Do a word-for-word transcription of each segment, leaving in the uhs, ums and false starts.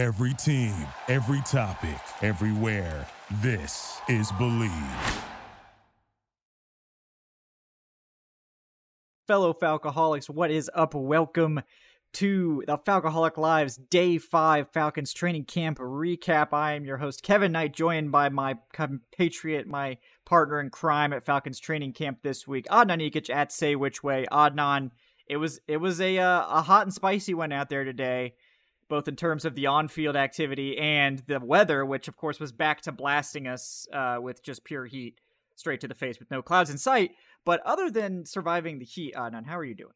Every team, every topic, everywhere. This is Believe. Fellow Falcoholics, what is up? Welcome to the Falcoholic Lives Day five Falcons Training Camp Recap. I am your host, Kevin Knight, joined by my compatriot, my partner in crime at Falcons Training Camp this week, Adnan Ikic at Say Which Way. Adnan, it was it was a uh, a hot and spicy one out there today, both in terms of the on-field activity and the weather, which of course was back to blasting us uh, with just pure heat straight to the face with no clouds in sight. But other than surviving the heat, Adnan, how are you doing?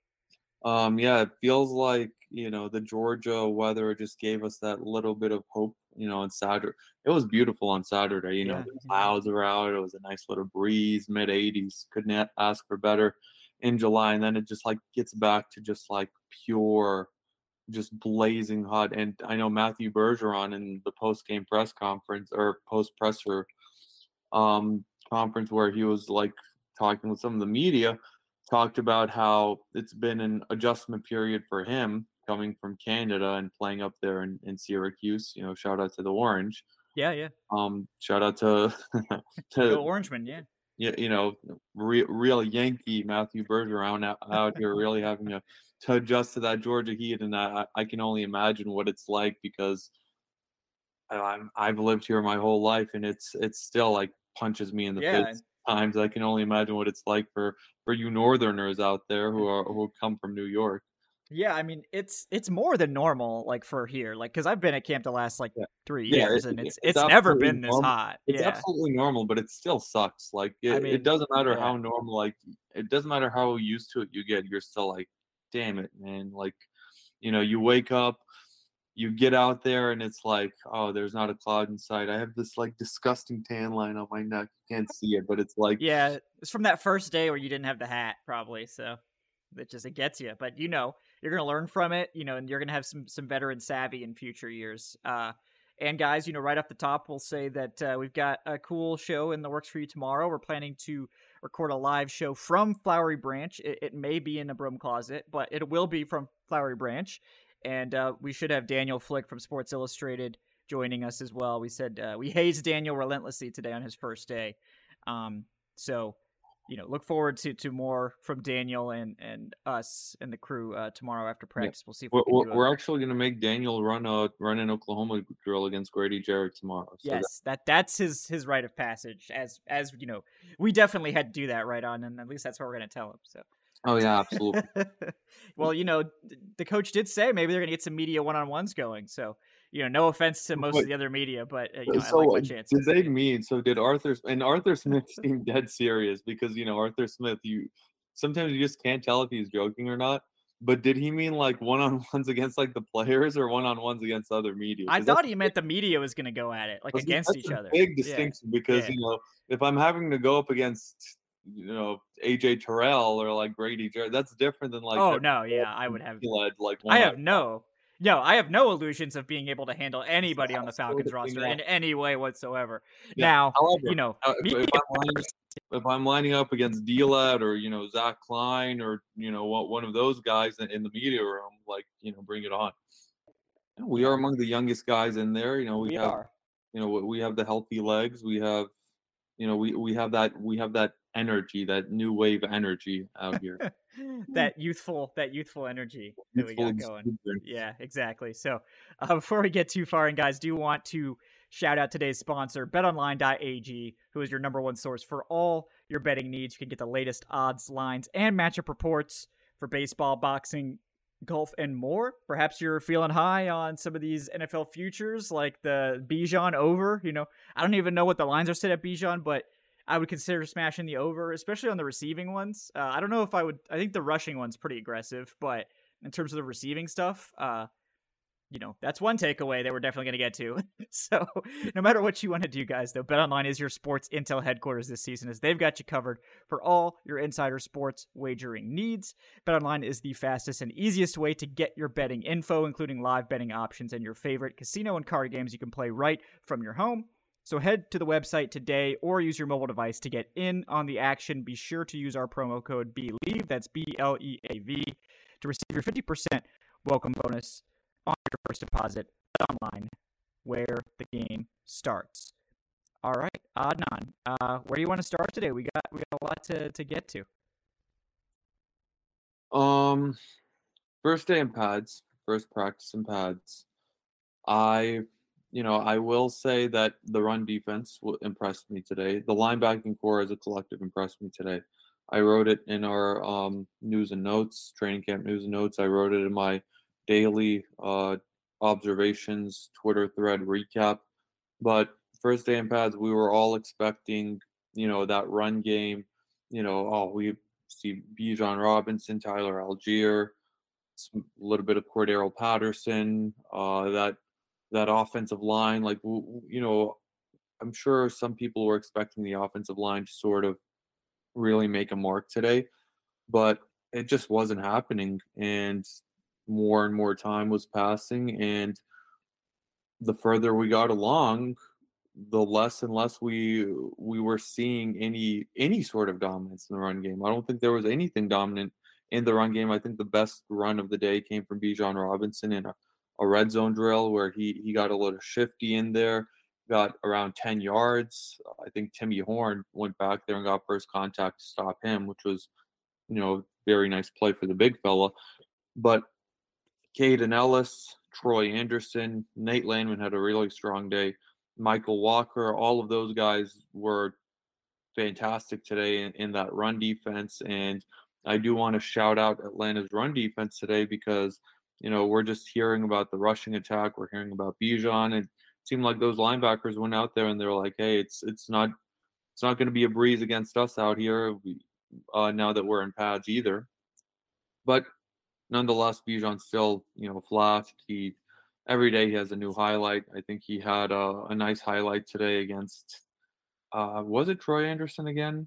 Um, yeah, it feels like, you know, the Georgia weather just gave us that little bit of hope, you know, on Saturday. It was beautiful on Saturday, you yeah, know, the yeah. clouds were out. It was a nice little breeze, mid eighties. Couldn't ask for better in July. And then it just like gets back to just like pure, just blazing hot. And I know Matthew Bergeron in the post-game press conference or post-presser um, conference where he was like, talking with some of the media, talked about how it's been an adjustment period for him coming from Canada and playing up there in, in Syracuse. You know, shout out to the Orange. Yeah, yeah. Um, shout out to, to the Orangeman, yeah. Yeah, you know, re- real Yankee Matthew Bergeron out, out here really having to, to adjust to that Georgia heat. And I, I can only imagine what it's like because I'm, I've lived here my whole life and it's it's still like punches me in the yeah. face. Times I can only imagine what it's like for for you Northerners out there who are who come from New York. Yeah, I mean it's it's more than normal like for here, like because I've been at camp the last like yeah. three yeah, years it, and it's it's, it's never been normal. This hot. It's yeah. absolutely normal, but it still sucks. Like it, I mean, it doesn't matter yeah. how normal, like it doesn't matter how used to it you get. You're still like, damn it, man. Like, you know, you wake up. You get out there and it's like, oh, there's not a cloud in sight. I have this like disgusting tan line on my neck. You can't see it, but it's like, yeah, it's from that first day where you didn't have the hat, probably. So it just it gets you. But you know, you're gonna learn from it, you know, and you're gonna have some some veteran savvy in future years. Uh, and guys, you know, right off the top, we'll say that uh, we've got a cool show in the works for you tomorrow. We're planning to record a live show from Flowery Branch. It, it may be in the broom closet, but it will be from Flowery Branch. And uh, we should have Daniel Flick from Sports Illustrated joining us as well. We said uh, we hazed Daniel relentlessly today on his first day. Um, so, you know, look forward to, to more from Daniel and, and us and the crew uh, tomorrow after practice. Yeah. We'll see. If we we're can we're actually going to make Daniel run a run an Oklahoma drill against Grady Jarrett tomorrow. So yes, that, that that's his his rite of passage. As as you know, we definitely had to do that right on, and at least that's what we're going to tell him. So. Oh, yeah, absolutely. Well, you know, the coach did say maybe they're going to get some media one-on-ones going. So, you know, no offense to most but, of the other media, but uh, you know, so I like my chances. Did they mean, so did Arthur, and Arthur Smith seemed dead serious because, you know, Arthur Smith, you sometimes you just can't tell if he's joking or not. But did he mean like one-on-ones against like the players or one-on-ones against other media? I thought he meant the media was going to go at it, like against each other. That's a big distinction yeah. because, yeah. you know, if I'm having to go up against – you know, A J Terrell or like Grady Jarrett, that's different than like, oh no, yeah, I would have led, like I have no, no, I have no illusions of being able to handle anybody on the Falcons roster in any way whatsoever. Yeah. Now, however, you know, if, if, I'm lining, if I'm lining up against D-Lad or you know Zach Klein or you know one of those guys in the media room, like you know, bring it on. We are among the youngest guys in there. You know, we, we have, are. you know, we have the healthy legs. We have, you know, we we have that we have that. energy, that new wave energy out here. that youthful that youthful energy that we got going. Yeah, exactly. So uh, before we get too far in, guys, do want to shout out today's sponsor, bet online dot a g, who is your number one source for all your betting needs. You can get the latest odds, lines, and matchup reports for baseball, boxing, golf, and more. Perhaps you're feeling high on some of these N F L futures like the Bijan over. You know, I don't even know what the lines are set at Bijan, but I would consider smashing the over, especially on the receiving ones. Uh, I don't know if I would. I think the rushing one's pretty aggressive, but in terms of the receiving stuff, uh, you know, that's one takeaway that we're definitely going to get to. So no matter what you want to do, guys, though, BetOnline is your sports intel headquarters this season, as they've got you covered for all your insider sports wagering needs. BetOnline is the fastest and easiest way to get your betting info, including live betting options and your favorite casino and card games you can play right from your home. So head to the website today or use your mobile device to get in on the action. Be sure to use our promo code BELIEVE, that's B L E A V, to receive your fifty percent welcome bonus on your first deposit online where the game starts. All right, Adnan, uh, where do you want to start today? We got we got a lot to, to get to. Um, first day in pads, first practice in pads. I, you know, I will say that the run defense impressed me today. The linebacking core as a collective impressed me today. I wrote it in our um, news and notes, training camp news and notes. I wrote it in my daily uh, observations Twitter thread recap, but. First day in pads, we were all expecting, you know, that run game. You know, oh, we see Bijan Robinson, Tyler Algier, a little bit of Cordero Patterson, uh, that that offensive line. Like, you know, I'm sure some people were expecting the offensive line to sort of really make a mark today, but it just wasn't happening. And more and more time was passing, and the further we got along, the less and less we we were seeing any any sort of dominance in the run game. I don't think there was anything dominant in the run game. I think the best run of the day came from Bijan Robinson in a, a red zone drill where he he got a little shifty in there, got around ten yards. I think Timmy Horn went back there and got first contact to stop him, which was, you know, very nice play for the big fella. But Caden Ellis, Troy Anderson, Nate Landman had a really strong day. Michael Walker, all of those guys were fantastic today in, in that run defense. And I do want to shout out Atlanta's run defense today because, you know, we're just hearing about the rushing attack. We're hearing about Bijan. It seemed like those linebackers went out there and they're like, hey, it's it's not it's not going to be a breeze against us out here uh, now that we're in pads either. But nonetheless, Bijan still, you know, flashed. He Every day he has a new highlight. I think he had a, a nice highlight today against, uh, was it Troy Anderson again?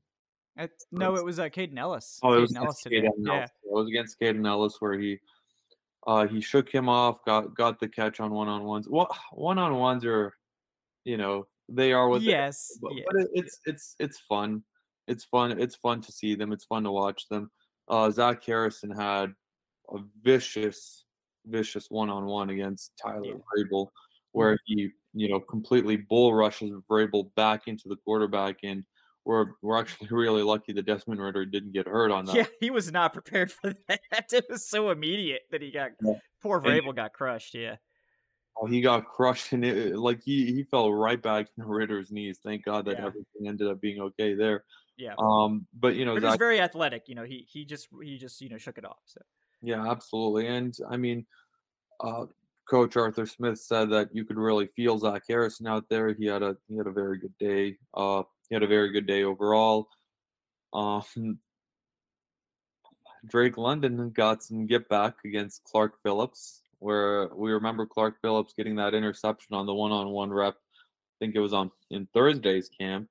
It, no, it was uh, Caden Ellis. Oh, Caden it was Ellis today. Caden yeah. Ellis. It was against Caden Ellis where he uh, he shook him off, got got the catch on one-on-ones. Well, one-on-ones are, you know, they are what yes. they are. But, yes. but it, it's, it's, it's fun. It's fun. It's fun to see them. It's fun to watch them. Uh, Zach Harrison had a vicious vicious one-on-one against Tyler yeah. Vrabel, where he, you know, completely bull rushes Vrabel back into the quarterback, and we're we're actually really lucky that Desmond Ridder didn't get hurt on that. Yeah, he was not prepared for that. It was so immediate that he got yeah. poor Vrabel and, got crushed. Yeah, oh, he got crushed, and it, like he he fell right back into Ridder's knees. Thank God that yeah. everything ended up being okay there. Yeah, um, but you know, but Zach, he's very athletic. You know, he he just he just you know shook it off. So. Yeah, absolutely. And, I mean, uh, Coach Arthur Smith said that you could really feel Zach Harrison out there. He had a he had a very good day. Uh, he had a very good day overall. Um, Drake London got some get back against Clark Phillips, where we remember Clark Phillips getting that interception on the one-on-one rep. I think it was on in Thursday's camp,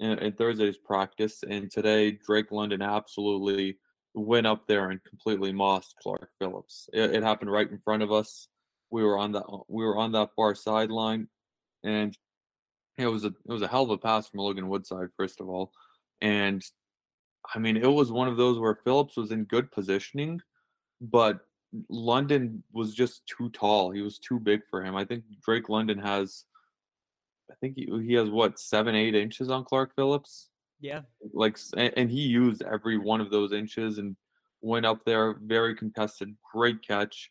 in, in Thursday's practice. And today, Drake London absolutely went up there and completely mossed Clark Phillips. It, it happened right in front of us. We were on that we were on that far sideline, and it was a it was a hell of a pass from Logan Woodside, first of all. And I mean, it was one of those where Phillips was in good positioning, but London was just too tall. He was too big for him. I think Drake London has, I think he, he has what seven eight inches on Clark Phillips. Yeah, like, and he used every one of those inches and went up there. Very contested, great catch.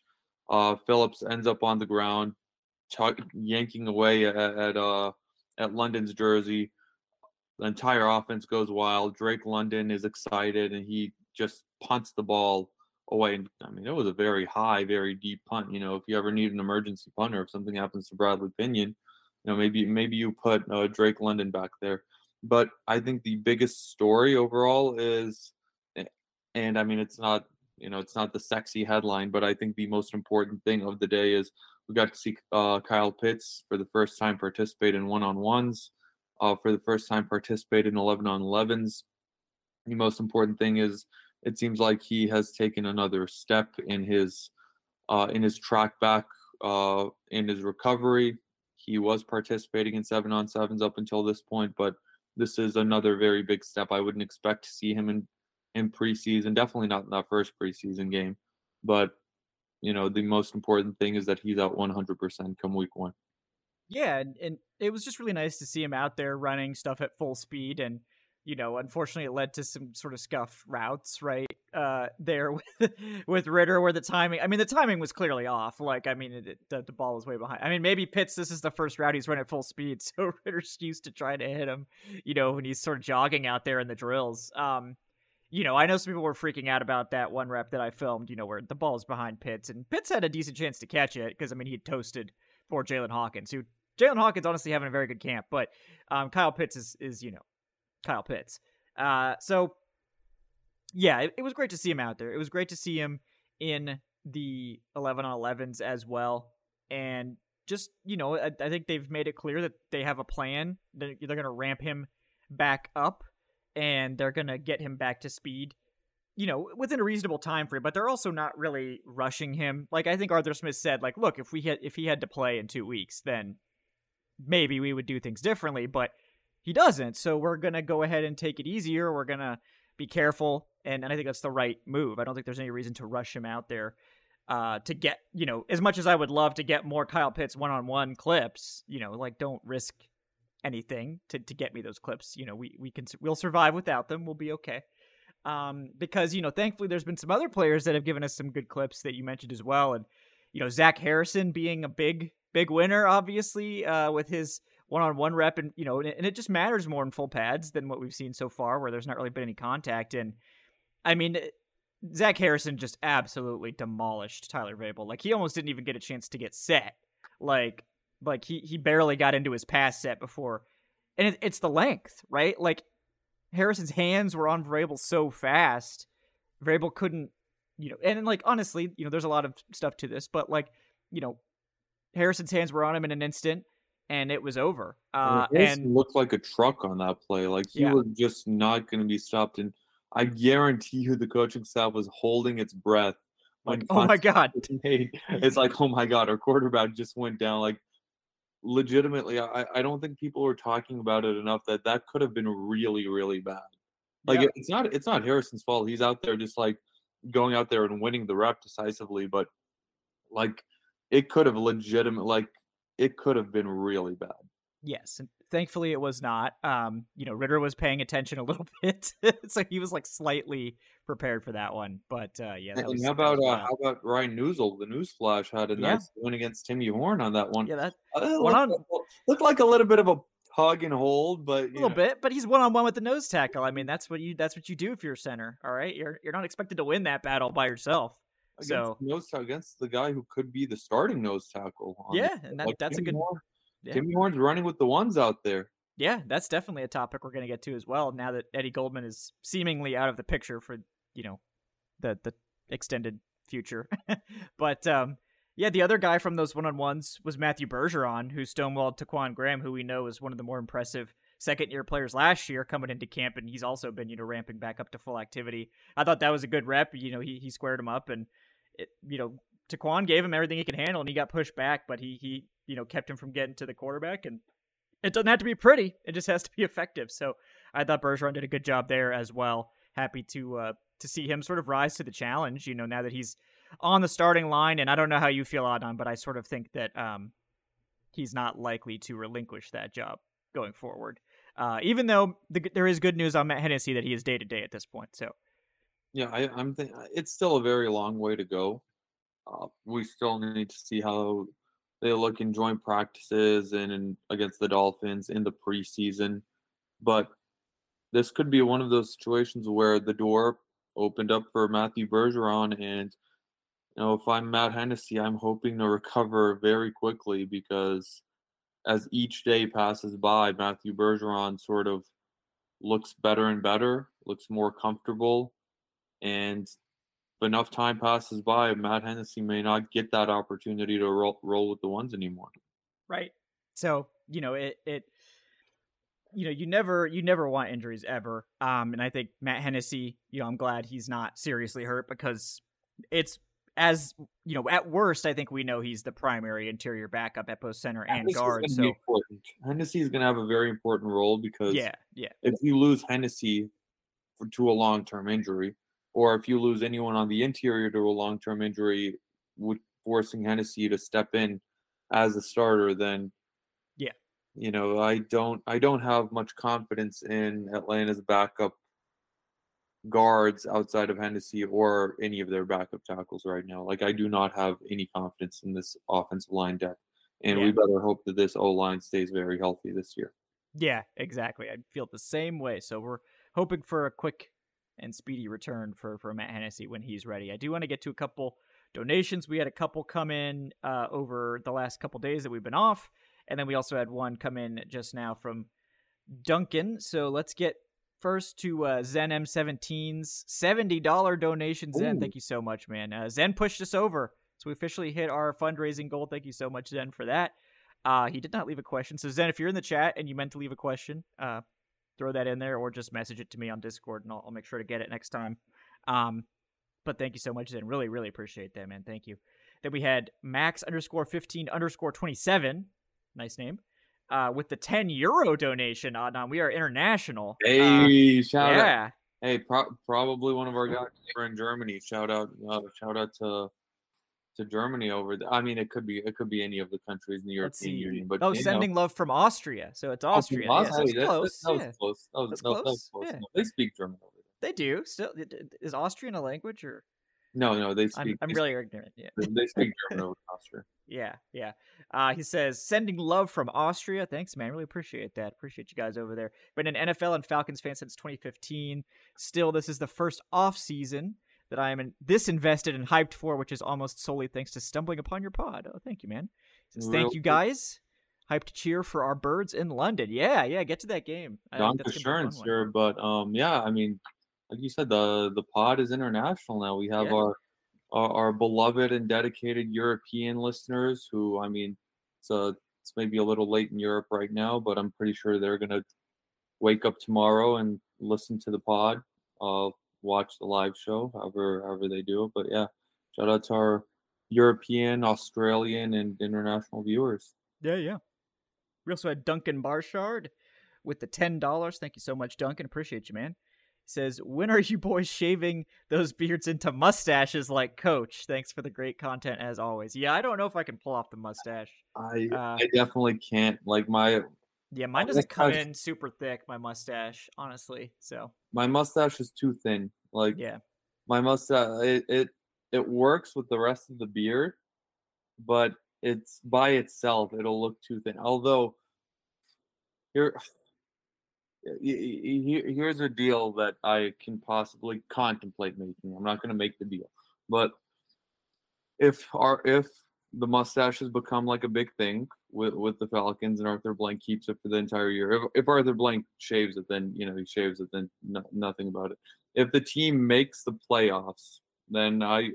Uh, Phillips ends up on the ground, tuck, yanking away at at, uh, at London's jersey. The entire offense goes wild. Drake London is excited, and he just punts the ball away. And I mean, it was a very high, very deep punt. You know, if you ever need an emergency punter, if something happens to Bradley Pinion, you know, maybe maybe you put uh, Drake London back there. But I think the biggest story overall is, and I mean, it's not, you know, it's not the sexy headline, but I think the most important thing of the day is we got to see uh, Kyle Pitts for the first time participate in one-on-ones, uh, for the first time participate in eleven-on elevens. The most important thing is it seems like he has taken another step in his, uh, in his track back, uh, in his recovery. He was participating in seven-on sevens up until this point, but this is another very big step. I wouldn't expect to see him in, in preseason, definitely not in that first preseason game. But you know, the most important thing is that he's out one hundred percent come week one. Yeah, and, and it was just really nice to see him out there running stuff at full speed. And, you know, unfortunately, it led to some sort of scuffed routes right uh, there with, with Ridder, where the timing, I mean, the timing was clearly off. Like, I mean, it, it, the, the ball was way behind. I mean, maybe Pitts, this is the first route he's run at full speed, so Ridder's used to trying to hit him, you know, when he's sort of jogging out there in the drills. Um, you know, I know some people were freaking out about that one rep that I filmed, you know, where the ball's behind Pitts, and Pitts had a decent chance to catch it because, I mean, he had toasted for Jalen Hawkins, who Jalen Hawkins honestly having a very good camp, but um, Kyle Pitts is, is, you know, Kyle Pitts. Uh, so, yeah, it, it was great to see him out there. It was great to see him in the eleven on elevens as well. And just, you know, I, I think they've made it clear that they have a plan. They're, they're going to ramp him back up, and they're going to get him back to speed, you know, within a reasonable time frame, but they're also not really rushing him. Like, I think Arthur Smith said, like, look, if we had, if he had to play in two weeks, then maybe we would do things differently, but he doesn't. So we're going to go ahead and take it easier. We're going to be careful. And, and I think that's the right move. I don't think there's any reason to rush him out there uh, to get, you know, as much as I would love to get more Kyle Pitts one-on-one clips, you know, like, don't risk anything to, to get me those clips. You know, we, we can, we'll survive without them. We'll be okay. Um, because, you know, thankfully there's been some other players that have given us some good clips that you mentioned as well. And, you know, Zach Harrison being a big, big winner, obviously, uh, with his one-on-one rep, and, you know, and it just matters more in full pads than what we've seen so far, where there's not really been any contact. And I mean, Zach Harrison just absolutely demolished Tyler Vrabel. Like, he almost didn't even get a chance to get set. Like, Like he, he barely got into his pass set before, and it, it's the length, right? Like, Harrison's hands were on Vrabel so fast, Vrabel couldn't, you know. And like, honestly, you know, there's a lot of stuff to this, but like, you know, Harrison's hands were on him in an instant, and it was over. Uh, Harrison and looked like a truck on that play. Like, he yeah. was just not going to be stopped, and I guarantee you, the coaching staff was holding its breath. Like, oh my god, it's like, oh my god, our quarterback just went down. Like, legitimately, I, I don't think people were talking about it enough that that could have been really, really bad. Like, yeah. it's not it's not Harrison's fault. He's out there just, like, going out there and winning the rep decisively. But, like, it could have legitimate, like, it could have been really bad. Yes, and thankfully it was not. Um, you know, Ridder was paying attention a little bit, so he was, like, slightly prepared for that one. But uh, yeah, that and was, how about uh, how about Ryan Newsel? The Newsflash had a nice yeah. win against Timmy Horn on that one. Yeah, that uh, one looked, on, looked like a little bit of a hug and hold, but a little know. bit. But he's one on one with the nose tackle. I mean, that's what you that's what you do if you're a center. All right, you're you're not expected to win that battle by yourself. Against so nose tackle, against the guy who could be the starting nose tackle. Yeah, it. and that, like, that's Timmy a good. Horn, yeah. Timmy Horn's running with the ones out there. Yeah, that's definitely a topic we're going to get to as well. Now that Eddie Goldman is seemingly out of the picture for, you know, the the extended future. But, um, yeah, the other guy from those one-on-ones was Matthew Bergeron, who stonewalled Taquan Graham, who we know is one of the more impressive second-year players last year coming into camp, and he's also been, you know, ramping back up to full activity. I thought that was a good rep. You know, he, he squared him up, and, it, you know, Taquan gave him everything he could handle, and he got pushed back, but he, he you know, kept him from getting to the quarterback, and it doesn't have to be pretty. It just has to be effective. So I thought Bergeron did a good job there as well. Happy to uh, to see him sort of rise to the challenge, you know, now that he's on the starting line. And I don't know how you feel, Adnan, but I sort of think that um, he's not likely to relinquish that job going forward, uh, even though the, there is good news on Matt Hennessy that he is day-to-day at this point. So, yeah, I, I'm th- it's still a very long way to go. Uh, we still need to see how they look in joint practices and in, against the Dolphins in the preseason. But this could be one of those situations where the door opened up for Matthew Bergeron, and, you know, if I'm Matt Hennessy, I'm hoping to recover very quickly, because as each day passes by, Matthew Bergeron sort of looks better and better, looks more comfortable, and if enough time passes by, Matt Hennessy may not get that opportunity to roll, roll with the ones anymore. Right. So, you know, it it. You know, you never you never want injuries ever. Um, and I think Matt Hennessy, you know, I'm glad he's not seriously hurt, because it's, as you know, at worst, I think we know he's the primary interior backup at both center and Hennessy's guard. So Hennessy is going to have a very important role, because yeah, yeah. if you lose Hennessy for, to a long term injury, or if you lose anyone on the interior to a long term injury, forcing Hennessy to step in as a starter, then yeah, you know, I don't I don't have much confidence in Atlanta's backup guards outside of Hennessy or any of their backup tackles right now. Like, I do not have any confidence in this offensive line depth, and yeah. we better hope that this O-line stays very healthy this year. Yeah, exactly. I feel the same way. So we're hoping for a quick and speedy return for, for Matt Hennessy when he's ready. I do want to get to a couple donations. We had a couple come in uh, over the last couple days that we've been off, and then we also had one come in just now from Duncan. So let's get first to uh, Zen M seventeen's seventy dollars donation. Zen, Ooh. Thank you so much, man. Uh, Zen pushed us over, so we officially hit our fundraising goal. Thank you so much, Zen, for that. Uh, he did not leave a question. So, Zen, if you're in the chat and you meant to leave a question, uh, throw that in there or just message it to me on Discord, and I'll, I'll make sure to get it next time. Um, but thank you so much, Zen. Really, really appreciate that, man. Thank you. Then we had Max underscore fifteen underscore twenty-seven. Nice name. Uh, with the ten euro donation, Adnan. We are international. Hey, uh, shout yeah. out. Hey, pro- probably one of our guys over in Germany. Shout out, uh, shout out to to Germany over there. I mean, it could be it could be any of the countries in the European Union. But oh, sending know. love from Austria. So it's Austria. Oh, yeah, hey, close. That, that, that yeah. was close. That was, that's no, close. That was close. Yeah. No, they speak German over there. They do. Still, is Austrian a language or? No, no, they speak. I'm, I'm really ignorant. Yeah. They speak German over Austria. Yeah, yeah. Uh, he says, sending love from Austria. Thanks, man. Really appreciate that. Appreciate you guys over there. Been an N F L and Falcons fan since twenty fifteen. Still, this is the first offseason that I am in, this invested and hyped for, which is almost solely thanks to stumbling upon your pod. Oh, thank you, man. He says, thank you, guys. Hyped to cheer for our birds in London. Yeah, yeah. Get to that game. Not for sure, sure. But um, yeah, I mean, like you said, the the pod is international now. We have yeah. our, our our beloved and dedicated European listeners who, I mean, it's, a, it's maybe a little late in Europe right now, but I'm pretty sure they're going to wake up tomorrow and listen to the pod, uh, watch the live show, however, however they do it. But yeah, shout out to our European, Australian, and international viewers. Yeah, yeah. We also had Duncan Barshard with the ten dollars. Thank you so much, Duncan. Appreciate you, man. Says, when are you boys shaving those beards into mustaches like Coach? Thanks for the great content as always. Yeah, I don't know if I can pull off the mustache. I uh, I definitely can't. Like my yeah, mine doesn't come in super thick. My mustache, honestly. So my mustache is too thin. Like yeah, my mustache it it, it works with the rest of the beard, but it's by itself it'll look too thin. Although here. Here's a deal that I can possibly contemplate making. I'm not going to make the deal, but if our if the mustaches become like a big thing with, with the Falcons and Arthur Blank keeps it for the entire year, if, if Arthur Blank shaves it, then you know he shaves it, then no, nothing about it. If the team makes the playoffs, then I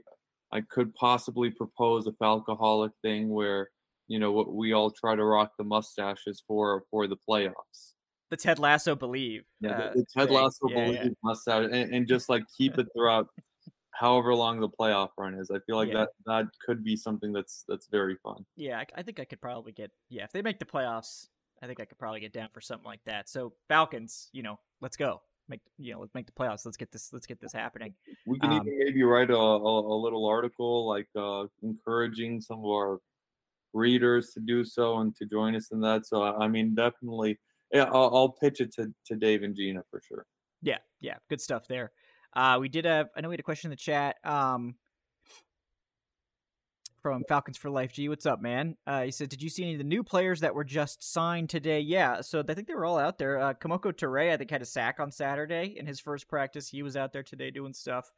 I could possibly propose a Falcoholic thing where you know what we all try to rock the mustaches for for the playoffs. The Ted Lasso believe. Yeah, uh, the Ted Lasso yeah, believe yeah. mustache, and, and just like keep it throughout, however long the playoff run is. I feel like yeah. that that could be something that's that's very fun. Yeah, I, I think I could probably get. Yeah, if they make the playoffs, I think I could probably get down for something like that. So Falcons, you know, let's go make you know let's make the playoffs. Let's get this. Let's get this happening. We can um, even maybe write a, a, a little article like uh, encouraging some of our readers to do so and to join us in that. So I mean, definitely. Yeah, I'll, I'll pitch it to, to Dave and Gina for sure. Yeah, yeah, good stuff there. Uh, we did have, I know we had a question in the chat um, from Falcons for Life. G, what's up, man? Uh, he said, did you see any of the new players that were just signed today? Yeah, so I think they were all out there. Uh, Kamoko Ture, I think, had a sack on Saturday in his first practice. He was out there today doing stuff.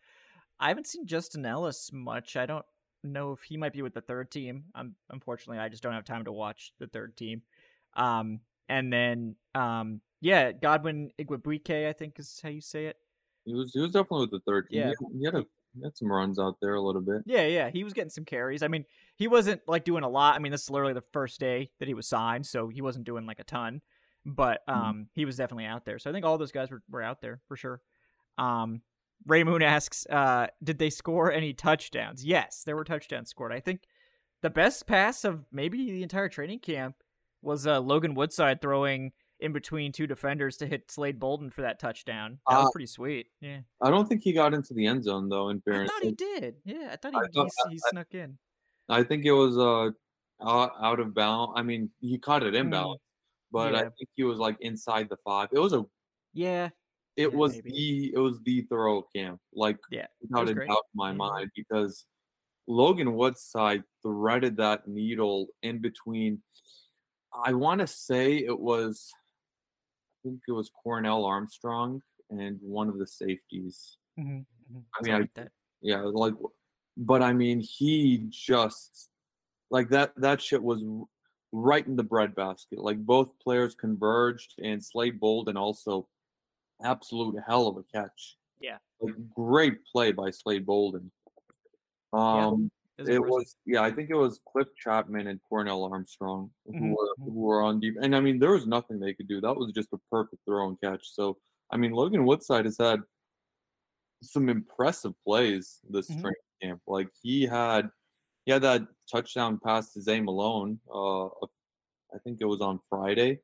I haven't seen Justin Ellis much. I don't know if he might be with the third team. Um, unfortunately, I just don't have time to watch the third team. Um, And then, um, yeah, Godwin Igwebuike, I think is how you say it. He was he was definitely with the third team. Yeah. He had, a, he had some runs out there a little bit. Yeah, yeah. He was getting some carries. I mean, he wasn't, like, doing a lot. I mean, this is literally the first day that he was signed, so he wasn't doing, like, a ton. But um, mm-hmm. he was definitely out there. So I think all those guys were, were out there for sure. Um, Ray Moon asks, uh, did they score any touchdowns? Yes, there were touchdowns scored. I think the best pass of maybe the entire training camp was uh, Logan Woodside throwing in between two defenders to hit Slade Bolden for that touchdown. That uh, was pretty sweet. Yeah. I don't think he got into the end zone, though, in fairness. I thought he did. Yeah, I thought he, I thought, he, I, he snuck in. I think it was uh, out of bounds. I mean, he caught it inbound, but yeah. I think he was like inside the five. It was a yeah. It yeah, was maybe. the it was the thorough camp. Like yeah, without a doubt in my yeah. mind, because Logan Woodside threaded that needle in between. I want to say it was, I think it was Cornell Armstrong and one of the safeties. Mm-hmm. Mm-hmm. I mean, I, like that. yeah, like, but I mean, he just like that. That shit was right in the breadbasket. Like both players converged, and Slade Bolden also absolute hell of a catch. Yeah, like, great play by Slade Bolden. Um, yeah, it, was, it was, yeah, I think it was Cliff Chapman and Cornell Armstrong who, mm-hmm. were, who were on deep. And I mean, there was nothing they could do. That was just a perfect throw and catch. So, I mean, Logan Woodside has had some impressive plays this mm-hmm. training camp. Like he had, he had that touchdown pass to Zay Malone. Uh, I think it was on Friday,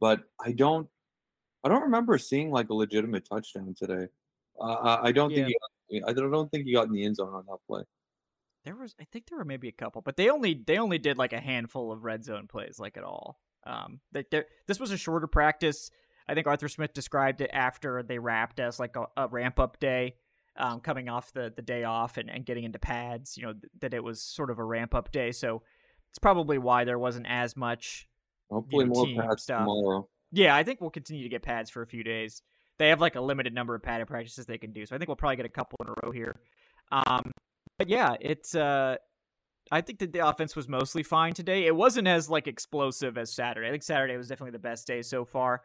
but I don't, I don't remember seeing like a legitimate touchdown today. Uh, I don't yeah. think, he, I don't think he got in the end zone on that play. There was, I think there were maybe a couple, but they only they only did like a handful of red zone plays, like at all. Um, that this was a shorter practice. I think Arthur Smith described it after they wrapped as like a, a ramp up day, um, coming off the, the day off and, and getting into pads. You know th- that it was sort of a ramp up day, so it's probably why there wasn't as much. Hopefully, you know, more pads stuff. Tomorrow. Yeah, I think we'll continue to get pads for a few days. They have like a limited number of padded practices they can do, so I think we'll probably get a couple in a row here. Um. But yeah, it's. Uh, I think that the offense was mostly fine today. It wasn't as like explosive as Saturday. I think Saturday was definitely the best day so far.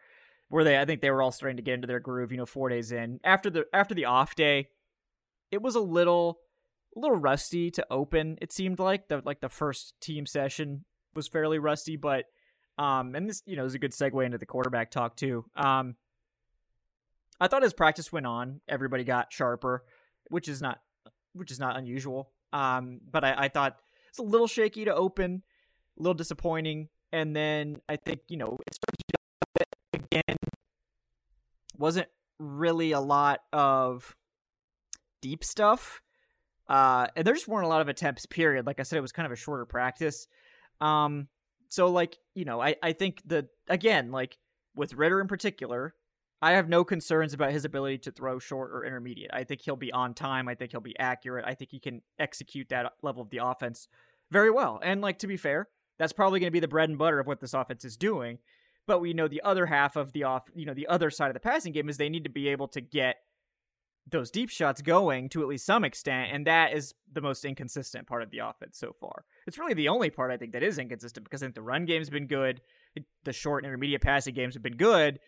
Where they, I think they were all starting to get into their groove. You know, four days in after the after the off day, it was a little, a little rusty to open. It seemed like the like the first team session was fairly rusty, but um, and this you know is a good segue into the quarterback talk too. Um, I thought as practice went on, everybody got sharper, which is not. which is not unusual. Um, but I, I thought it's a little shaky to open, a little disappointing. And then I think, you know, it started again, wasn't really a lot of deep stuff. Uh, and there just weren't a lot of attempts, period. Like I said, it was kind of a shorter practice. Um, so like, you know, I, I think the, again, like with Ridder in particular, I have no concerns about his ability to throw short or intermediate. I think he'll be on time. I think he'll be accurate. I think he can execute that level of the offense very well. And like, to be fair, that's probably going to be the bread and butter of what this offense is doing. But we know the other half of the off, you know, the other side of the passing game is they need to be able to get those deep shots going to at least some extent. And that is the most inconsistent part of the offense so far. It's really the only part I think that is inconsistent, because I think the run game's been good. The short and intermediate passing games have been good.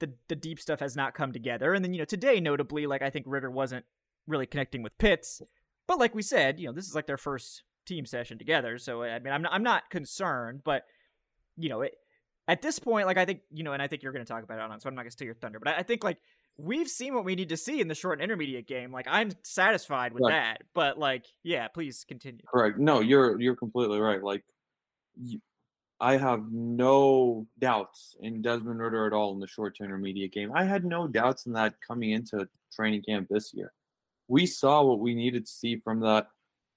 The, the deep stuff has not come together. And then, you know, today, notably, like, I think Ridder wasn't really connecting with Pitts. But like we said, you know, this is like their first team session together. So, I mean, I'm not, I'm not concerned. But, you know, it, at this point, like, I think, you know, and I think you're going to talk about it on, so I'm not going to steal your thunder. But I, I think, like, we've seen what we need to see in the short and intermediate game. Like, I'm satisfied with right. that. But, like, yeah, please continue. Correct. No, you're you're completely right. Like, you... I have no doubts in Desmond Ridder at all in the short to intermediate game. I had no doubts in that coming into training camp this year. We saw what we needed to see from that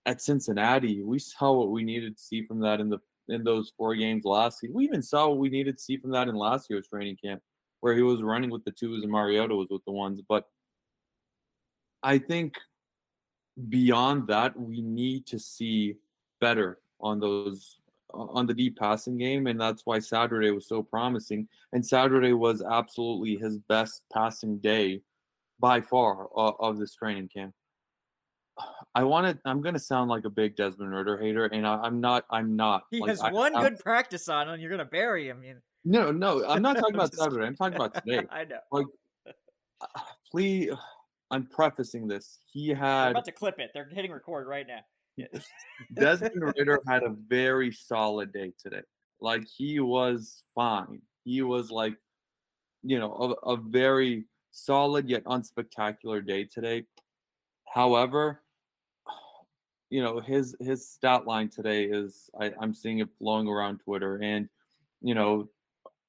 at Cincinnati. We saw what we needed to see from that in the in those four games last season. We even saw what we needed to see from that in last year's training camp, where he was running with the twos and Mariota was with the ones. But I think beyond that, we need to see better on those on the deep passing game, and that's why Saturday was so promising. And Saturday was absolutely his best passing day by far uh, of this training camp. I want to. I'm going to sound like a big Desmond Ridder hater, and I, I'm not. I'm not. He like, has I, one I, good I, practice on, and you're going to bury him. You know? No, no, I'm not talking about Saturday. I'm talking about today. I know. Like, uh, please, I'm prefacing this. He had. I'm about to clip it. They're hitting record right now. Yes. Desmond Ridder had a very solid day today. Like, he was fine. He was like, you know, a, a very solid yet unspectacular day today. However, you know, his his stat line today is I, I'm seeing it flowing around Twitter, and you know,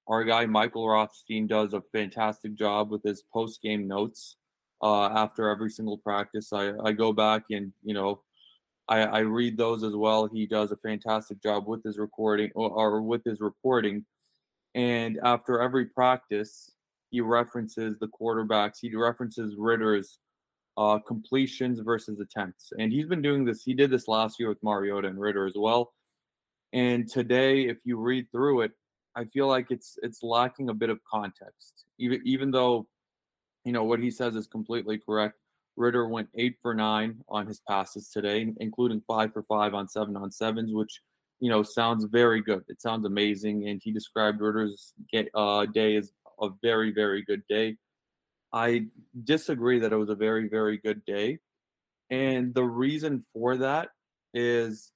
our guy Michael Rothstein does a fantastic job with his post game notes uh, after every single practice. I I go back and you know. I, I read those as well. He does a fantastic job with his recording or, or with his reporting. And after every practice, he references the quarterbacks. He references Ritter's uh, completions versus attempts. And he's been doing this. He did this last year with Mariota and Ridder as well. And today, if you read through it, I feel like it's it's lacking a bit of context. Even even though, you know, what he says is completely correct, Ridder went eight for nine on his passes today, including five for five on seven on sevens, which, you know, sounds very good. It sounds amazing. And he described Ritter's get, uh, day as a very, very good day. I disagree that it was a very, very good day. And the reason for that is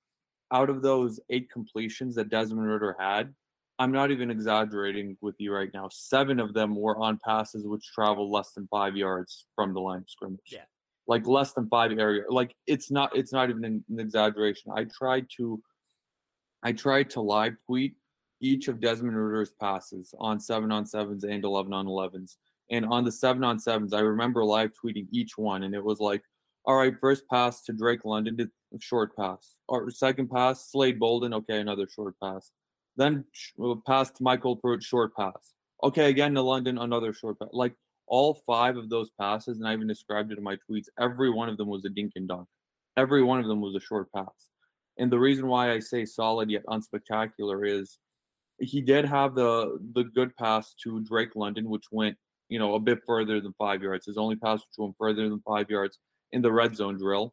out of those eight completions that Desmond Ridder had, I'm not even exaggerating with you right now, seven of them were on passes which travel less than five yards from the line of scrimmage. Yeah. Like less than five area. Like it's not, it's not even an exaggeration. I tried to, I tried to live tweet each of Desmond Ridder's passes on seven-on-sevens and eleven-on elevens. And on the seven-on-sevens, I remember live tweeting each one, and it was like, all right, first pass to Drake London, short pass. Or second pass, Slade Bolden, okay, another short pass. Then pass to Michael Pruitt, short pass. Okay, again to London, another short pass. Like all five of those passes, and I even described it in my tweets, every one of them was a dink and dunk. Every one of them was a short pass. And the reason why I say solid yet unspectacular is he did have the the good pass to Drake London, which went, you know, a bit further than five yards. His only pass to him further than five yards in the red zone drill,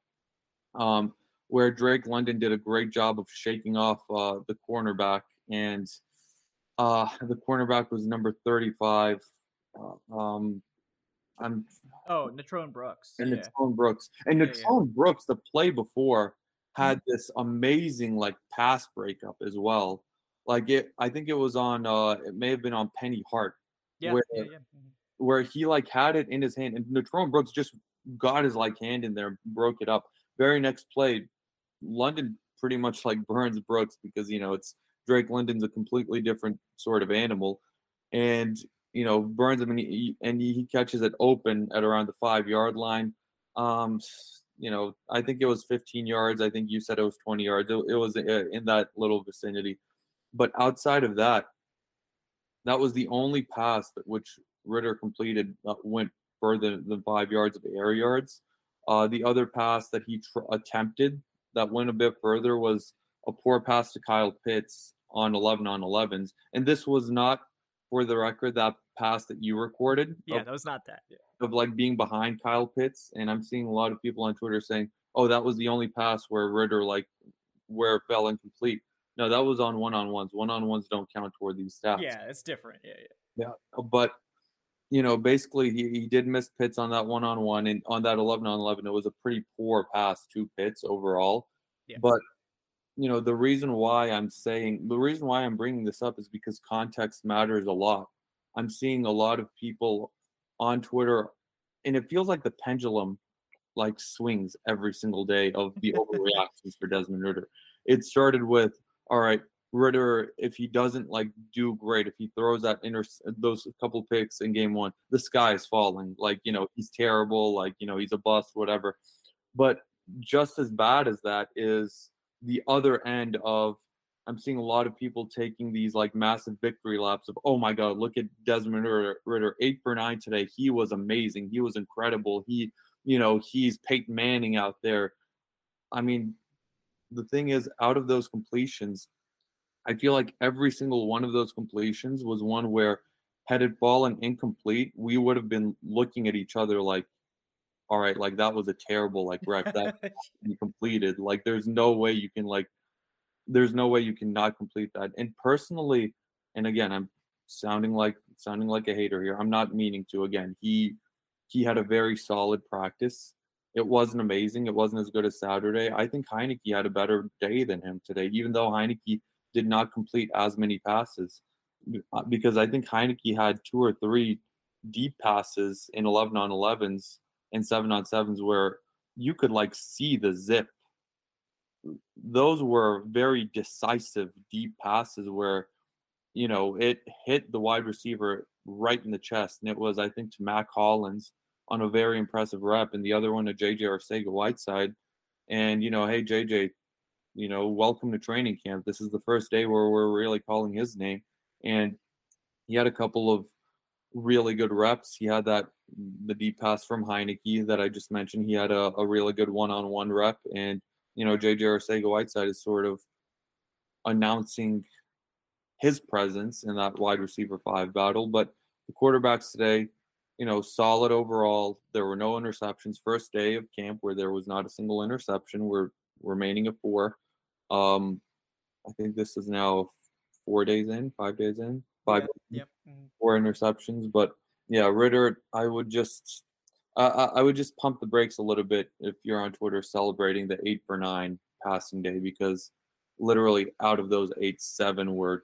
um, where Drake London did a great job of shaking off uh, the cornerback. And uh, the cornerback was number thirty-five. Uh, um, I'm oh, Natron Brooks. And yeah. Natron Brooks. And yeah, Natron yeah. Brooks, the play before, had this amazing like pass breakup as well. Like it, I think it was on. Uh, it may have been on Penny Hart, yeah, where, yeah, yeah. Mm-hmm. where he like had it in his hand, and Natron Brooks just got his like hand in there, broke it up. Very next play, London pretty much like burns Brooks because you know it's Drake London's a completely different sort of animal, and you know burns him and he, and he catches it open at around the five yard line. Um, You know, I think it was fifteen yards. I think you said it was twenty yards. It, it was in that little vicinity. But outside of that, that was the only pass that which Ridder completed that went further than five yards of air yards. Uh, the other pass that he tr- attempted that went a bit further was a poor pass to Kyle Pitts on eleven on elevens. And this was not, for the record, that pass that you recorded. Yeah, of, that was not that. Yeah. Of like being behind Kyle Pitts. And I'm seeing a lot of people on Twitter saying, oh, that was the only pass where Ridder, like, where it fell incomplete. No, that was on one-on-ones. One-on-ones don't count toward these stats. Yeah, it's different. Yeah, yeah. Yeah. But, you know, basically he, he did miss Pitts on that one-on-one. And on that eleven on eleven, it was a pretty poor pass to Pitts overall. Yeah. But, you know, the reason why I'm saying, the reason why I'm bringing this up is because context matters a lot. I'm seeing a lot of people on Twitter, and it feels like the pendulum like swings every single day of the overreactions for Desmond Ridder. It started with, all right, Ridder, if he doesn't like do great, if he throws that inter- those couple picks in game one, the sky is falling. Like, you know, he's terrible. Like, you know, he's a bust, whatever. But just as bad as that is the other end of, I'm seeing a lot of people taking these like massive victory laps of, oh my God, look at Desmond Ridder, Ridder eight for nine today. He was amazing. He was incredible. He, you know, he's Peyton Manning out there. I mean, the thing is, out of those completions, I feel like every single one of those completions was one where, had it fallen incomplete, we would have been looking at each other like, all right, like that was a terrible like wreck that you completed. Like, there's no way you can like. There's no way you can not complete that. And personally, and again, I'm sounding like sounding like a hater here. I'm not meaning to. Again, he he had a very solid practice. It wasn't amazing. It wasn't as good as Saturday. I think Heineke had a better day than him today, even though Heineke did not complete as many passes, because I think Heineke had two or three deep passes in eleven on elevens and seven on sevens where you could like see the zip. Those were very decisive deep passes where, you know, it hit the wide receiver right in the chest. And it was, I think, to Matt Collins on a very impressive rep, and the other one to J J Arcega-Whiteside. And, you know, hey, J J, you know, welcome to training camp. This is the first day where we're really calling his name. And he had a couple of really good reps. He had that the deep pass from Heineke that I just mentioned. He had a, a really good one-on-one rep. And, you know, J J Arcega-Whiteside is sort of announcing his presence in that wide receiver five battle. But the quarterbacks today, you know, solid overall. There were no interceptions. First day of camp where there was not a single interception. We're remaining at four. Um, I think this is now four days in, five days in, five, yeah, days, yep. four interceptions. But yeah, Ridder, I would just, uh, I would just pump the brakes a little bit if you're on Twitter celebrating the eight for nine passing day, because literally out of those eight, seven were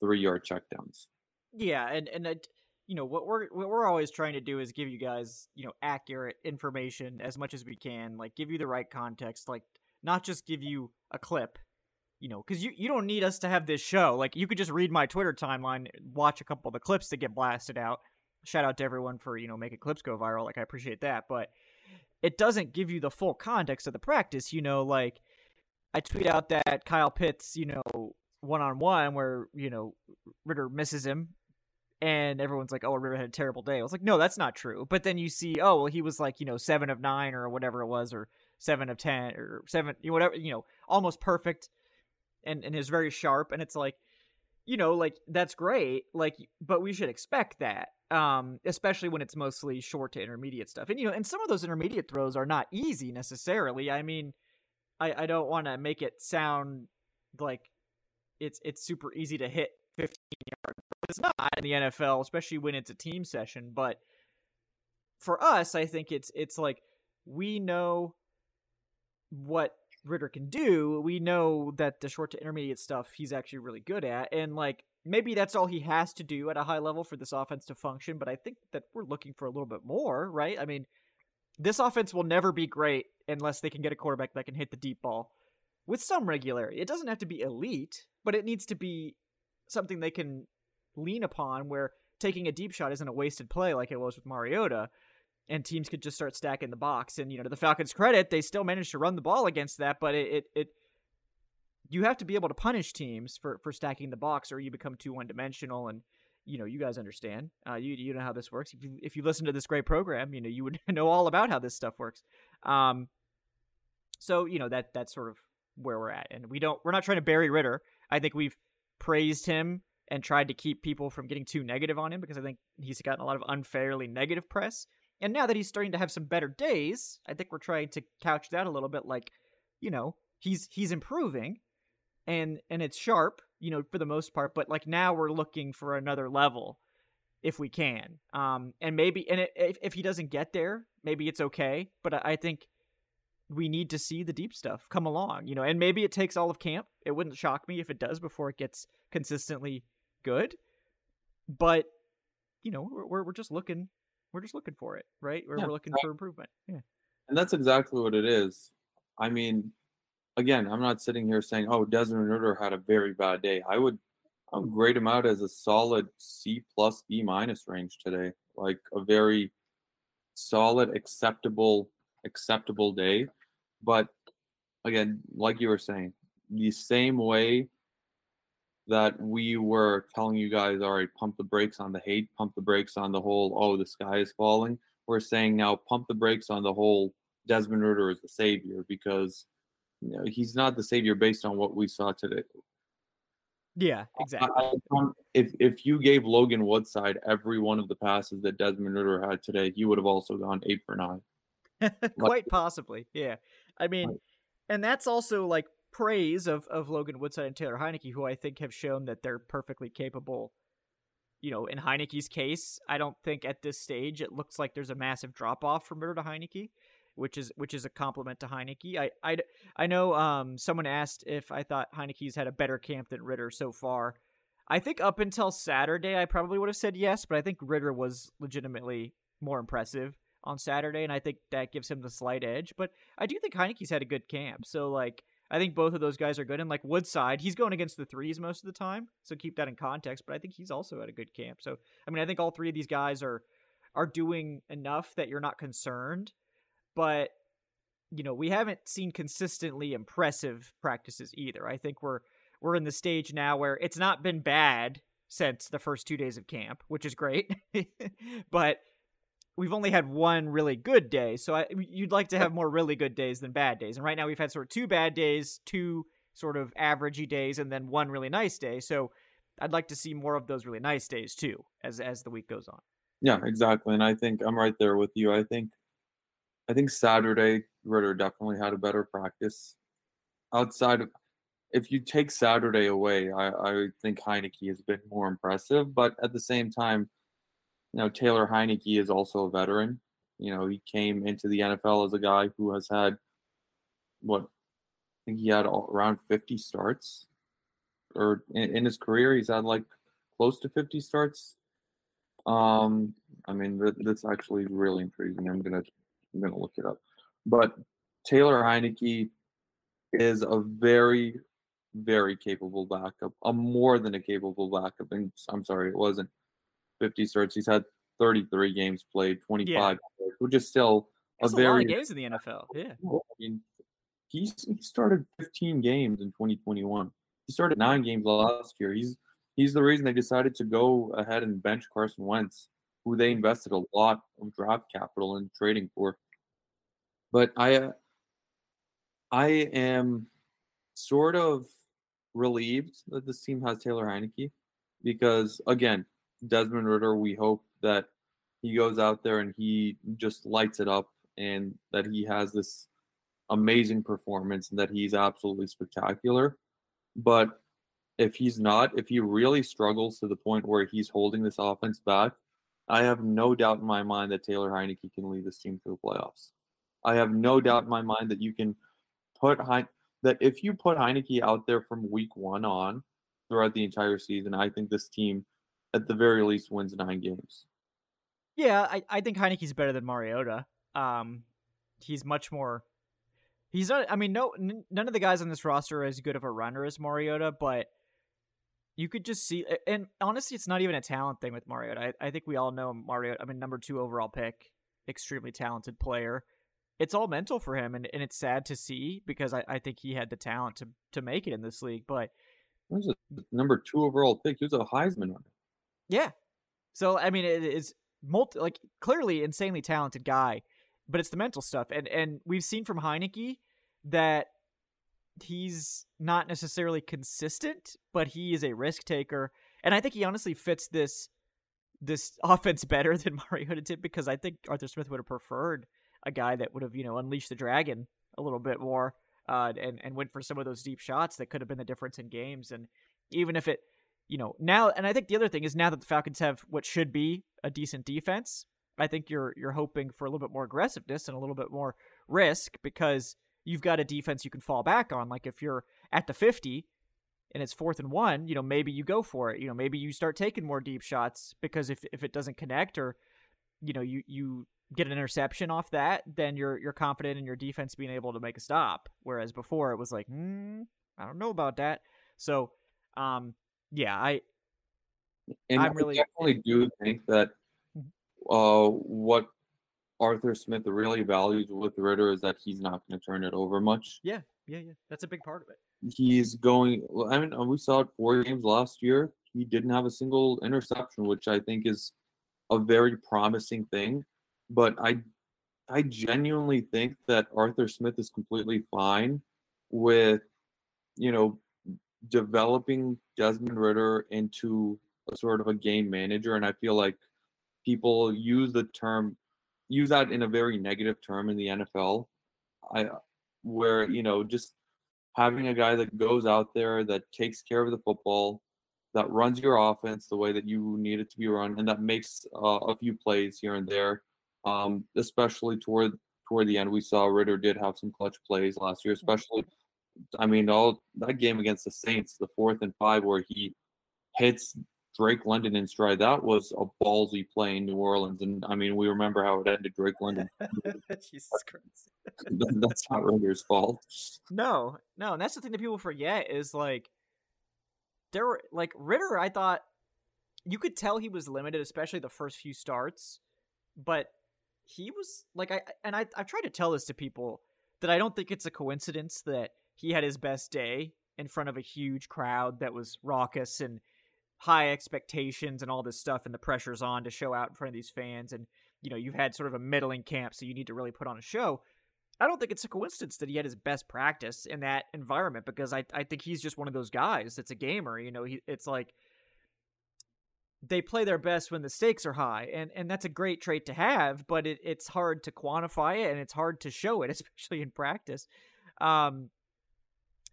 three yard checkdowns. Yeah, and and. It- You know, what we're what we're always trying to do is give you guys, you know, accurate information as much as we can, like give you the right context, like not just give you a clip, you know, because you, you don't need us to have this show. Like, you could just read my Twitter timeline, watch a couple of the clips that get blasted out. Shout out to everyone for, you know, making clips go viral. Like, I appreciate that. But it doesn't give you the full context of the practice. You know, like I tweet out that Kyle Pitts, you know, one-on-one where, you know, Ridder misses him. And everyone's like, oh, Ridder had a terrible day. I was like, no, that's not true. But then you see, oh, well, he was like, you know, seven of nine or whatever it was, or seven of ten or seven, you know, whatever, you know, almost perfect. And, and is very sharp. And it's like, you know, like, that's great. Like, but we should expect that, um, especially when it's mostly short to intermediate stuff. And, you know, and some of those intermediate throws are not easy necessarily. I mean, I, I don't want to make it sound like it's, it's super easy to hit fifteen yards. It's not in the N F L, especially when it's a team session. But for us, I think it's it's like we know what Ridder can do. We know that the short to intermediate stuff he's actually really good at. And like maybe that's all he has to do at a high level for this offense to function. But I think that we're looking for a little bit more, right? I mean, this offense will never be great unless they can get a quarterback that can hit the deep ball with some regularity. It doesn't have to be elite, but it needs to be something they can lean upon, where taking a deep shot isn't a wasted play like it was with Mariota, and teams could just start stacking the box. And, you know, to the Falcons' credit, they still managed to run the ball against that, but it, it, it you have to be able to punish teams for, for stacking the box, or you become too one-dimensional. And, you know, you guys understand, uh, you, you know how this works. If you, if you listen to this great program, you know, you would know all about how this stuff works. Um, so, you know, that, that's sort of where we're at, and we don't, we're not trying to bury Ridder. I think we've praised him and tried to keep people from getting too negative on him, because I think he's gotten a lot of unfairly negative press. And now that he's starting to have some better days, I think we're trying to couch that a little bit, like, you know, he's he's improving, and and it's sharp, you know, for the most part. But like now we're looking for another level if we can. Um, and maybe and it, if, if he doesn't get there, maybe it's okay. But I, I think we need to see the deep stuff come along, you know, and maybe it takes all of camp. It wouldn't shock me if it does before it gets consistently good, but you know, we're we're just looking, we're just looking for it, right? We're, yeah, we're looking for improvement. Yeah, and that's exactly what it is. I mean, again, I'm not sitting here saying, "Oh, Desmond Ridder had a very bad day." I would, I would grade him out as a solid C plus, B minus range today, like a very solid, acceptable, acceptable day. But again, like you were saying, the same way that we were telling you guys, all right, pump the brakes on the hate, pump the brakes on the whole, oh, the sky is falling. We're saying now pump the brakes on the whole Desmond Ridder is the savior, because, you know, he's not the savior based on what we saw today. Yeah, exactly. I, I, if if you gave Logan Woodside every one of the passes that Desmond Ridder had today, he would have also gone eight for nine. Quite like, possibly, yeah. I mean, right. And that's also like praise of, of Logan Woodside and Taylor Heineke, who I think have shown that they're perfectly capable. You know, in Heineke's case, I don't think at this stage it looks like there's a massive drop off from Ridder to Heineke, which is which is a compliment to Heineke. I I, I know um someone asked if I thought Heineke's had a better camp than Ridder so far. I think up until Saturday, I probably would have said yes, but I think Ridder was legitimately more impressive on Saturday, and I think that gives him the slight edge. But I do think Heineke's had a good camp, so like, I think both of those guys are good. And like Woodside, he's going against the threes most of the time, so keep that in context. But I think he's also at a good camp. So, I mean, I think all three of these guys are are doing enough that you're not concerned. But you know, we haven't seen consistently impressive practices either. I think we're we're in the stage now where it's not been bad since the first two days of camp, which is great, but we've only had one really good day. So I, you'd like to have more really good days than bad days. And right now we've had sort of two bad days, two sort of averagey days, and then one really nice day. So I'd like to see more of those really nice days too, as, as the week goes on. Yeah, exactly. And I think I'm right there with you. I think, I think Saturday Ridder definitely had a better practice outside of, if you take Saturday away, I, I think Heineke has been more impressive, but at the same time, you know, Taylor Heineke is also a veteran. You know, he came into the N F L as a guy who has had, what, I think he had all, around fifty starts. Or in, in his career, he's had like close to fifty starts. Um, I mean, that, that's actually really intriguing. I'm gonna, I'm gonna look it up. But Taylor Heineke is a very, very capable backup. A more than a capable backup. And I'm sorry, it wasn't fifty starts. He's had thirty-three games played, twenty-five, yeah. players, which is still That's a very a lot of games in the N F L. Yeah, I mean, he he started fifteen games in twenty twenty-one. He started nine games last year. He's he's the reason they decided to go ahead and bench Carson Wentz, who they invested a lot of draft capital in trading for. But I uh, I am sort of relieved that this team has Taylor Heineke because, again, Desmond Ridder, we hope that he goes out there and he just lights it up and that he has this amazing performance and that he's absolutely spectacular. But if he's not, if he really struggles to the point where he's holding this offense back, I have no doubt in my mind that Taylor Heineke can lead this team to the playoffs. I have no doubt in my mind that you can put Heine- that if you put Heineke out there from week one on throughout the entire season, I think this team at the very least wins nine games. Yeah, I, I think Heineke's better than Mariota. Um, he's much more. He's not. I mean, no, n- none of the guys on this roster are as good of a runner as Mariota, but you could just see. And honestly, it's not even a talent thing with Mariota. I, I think we all know Mariota. I mean, number two overall pick, extremely talented player. It's all mental for him, and, and it's sad to see because I, I think he had the talent to, to make it in this league. But what was a number two overall pick? He was a Heisman runner. Yeah. So, I mean, it is multi, like clearly insanely talented guy, but it's the mental stuff. And and we've seen from Heineke that he's not necessarily consistent, but he is a risk taker. And I think he honestly fits this this offense better than Mariota did because I think Arthur Smith would have preferred a guy that would have, you know, unleashed the dragon a little bit more uh, and, and went for some of those deep shots that could have been the difference in games. And even if it, You know, now, and I think the other thing is now that the Falcons have what should be a decent defense, I think you're you're hoping for a little bit more aggressiveness and a little bit more risk because you've got a defense you can fall back on. Like if you're at the fifty and it's fourth and one, you know, maybe you go for it. You know, maybe you start taking more deep shots because if if it doesn't connect or, you know, you, you get an interception off that, then you're you're confident in your defense being able to make a stop. Whereas before it was like, hmm, I don't know about that. So, um. Yeah, I. And I'm really, I definitely do think that uh, what Arthur Smith really values with Ridder is that he's not going to turn it over much. Yeah, yeah, yeah. That's a big part of it. He's going. I mean, we saw it four games last year. He didn't have a single interception, which I think is a very promising thing. But I, I genuinely think that Arthur Smith is completely fine with, you know, developing Desmond Ridder into a sort of a game manager. And I feel like people use the term, use that in a very negative term in the N F L, I, where, you know, just having a guy that goes out there, that takes care of the football, that runs your offense the way that you need it to be run, and that makes uh, a few plays here and there, um, especially toward toward the end. We saw Ridder did have some clutch plays last year, especially – I mean, all that game against the Saints, the fourth and five, where he hits Drake London in stride, that was a ballsy play in New Orleans. And I mean, we remember how it ended. Drake London. Jesus Christ. That's not Ridder's fault. No, no. And that's the thing that people forget is like, there were like Ridder, I thought you could tell he was limited, especially the first few starts. But he was like, I, and I, I've tried to tell this to people. that I don't think it's a coincidence that he had his best day in front of a huge crowd that was raucous and high expectations and all this stuff, and the pressure's on to show out in front of these fans, and you know, you've had sort of a middling camp, so you need to really put on a show. I don't think it's a coincidence that he had his best practice in that environment, because I, I think he's just one of those guys that's a gamer. You know, he, it's like they play their best when the stakes are high, and, and that's a great trait to have, but it, it's hard to quantify it, and it's hard to show it, especially in practice. Um,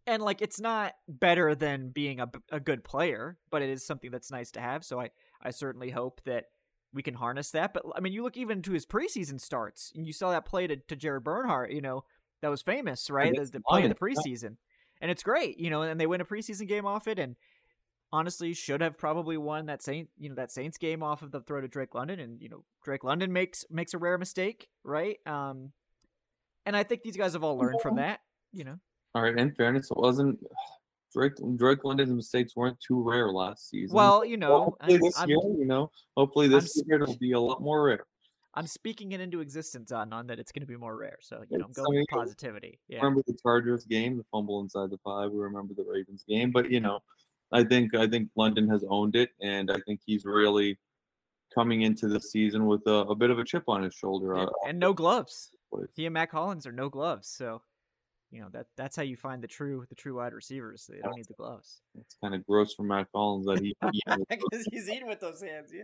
and, like, it's not better than being a, a good player, but it is something that's nice to have, so I, I certainly hope that we can harness that. But I mean, you look even to his preseason starts, and you saw that play to, to Jared Bernhardt, you know, that was famous, right? That's the play in the preseason. And it's great, you know, and they win a preseason game off it, and honestly should have probably won that Saint, you know, that Saints game off of the throw to Drake London. And, you know, Drake London makes, makes a rare mistake. Right. Um, and I think these guys have all learned from that, you know? All right. In fairness, it wasn't Drake, Drake London's mistakes weren't too rare last season. Well, you know, well, this year, you know, hopefully this I'm, year it'll be a lot more rare. I'm speaking it into existence on, on that it's going to be more rare. So, you know, go with positivity. Yeah. Remember the Chargers game, the fumble inside the five. We remember the Ravens game, but you know, I think I think London has owned it, and I think he's really coming into the season with a, a bit of a chip on his shoulder. And, and no gloves. He and Matt Collins are no gloves, so. You know, that that's how you find the true the true wide receivers. They don't need the gloves. It's kind of gross for Matt Collins that he because he's eating with those hands. Yeah.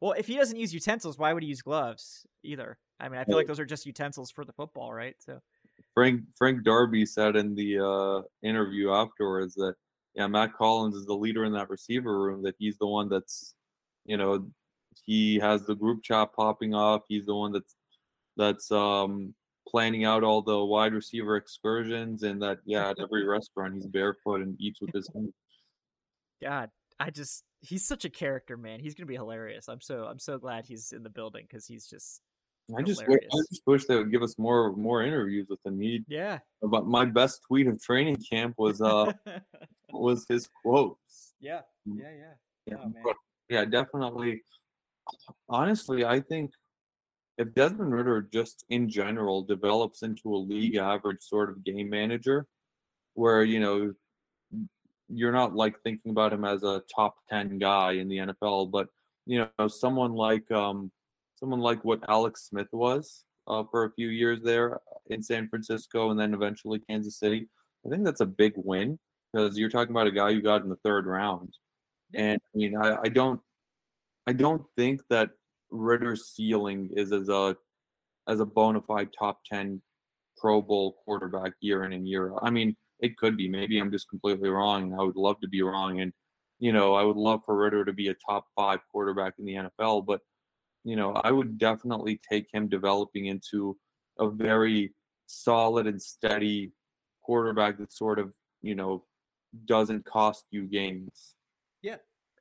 Well, if he doesn't use utensils, why would he use gloves either? I mean, I feel like those are just utensils for the football, right? So Frank Frank Darby said in the uh, interview afterwards that yeah, Matt Collins is the leader in that receiver room. That he's the one that's, you know, he has the group chat popping off. He's the one that's that's um. planning out all the wide receiver excursions, and that, yeah, at every restaurant he's barefoot and eats with his hands. God, I just, he's such a character, man. He's going to be hilarious. I'm so, I'm so glad he's in the building, because he's just I just, I just wish they would give us more, more interviews with him. He, yeah. But my best tweet of training camp was, uh, was his quotes. Yeah. Yeah. Yeah. Oh, man. Yeah, definitely. Honestly, I think, if Desmond Ridder just in general develops into a league average sort of game manager where, you know, you're not like thinking about him as a top ten guy in the N F L, but, you know, someone like um, someone like what Alex Smith was uh, for a few years there in San Francisco and then eventually Kansas City, I think that's a big win, because you're talking about a guy you got in the third round. And, I mean, I, I don't, I don't think that Ritter's ceiling is as a as a bona fide top ten Pro Bowl quarterback year in and year out. I mean, it could be. Maybe I'm just completely wrong. I would love to be wrong. And, you know, I would love for Ridder to be a top five quarterback in the N F L. But, you know, I would definitely take him developing into a very solid and steady quarterback that sort of, you know, doesn't cost you games. Yeah.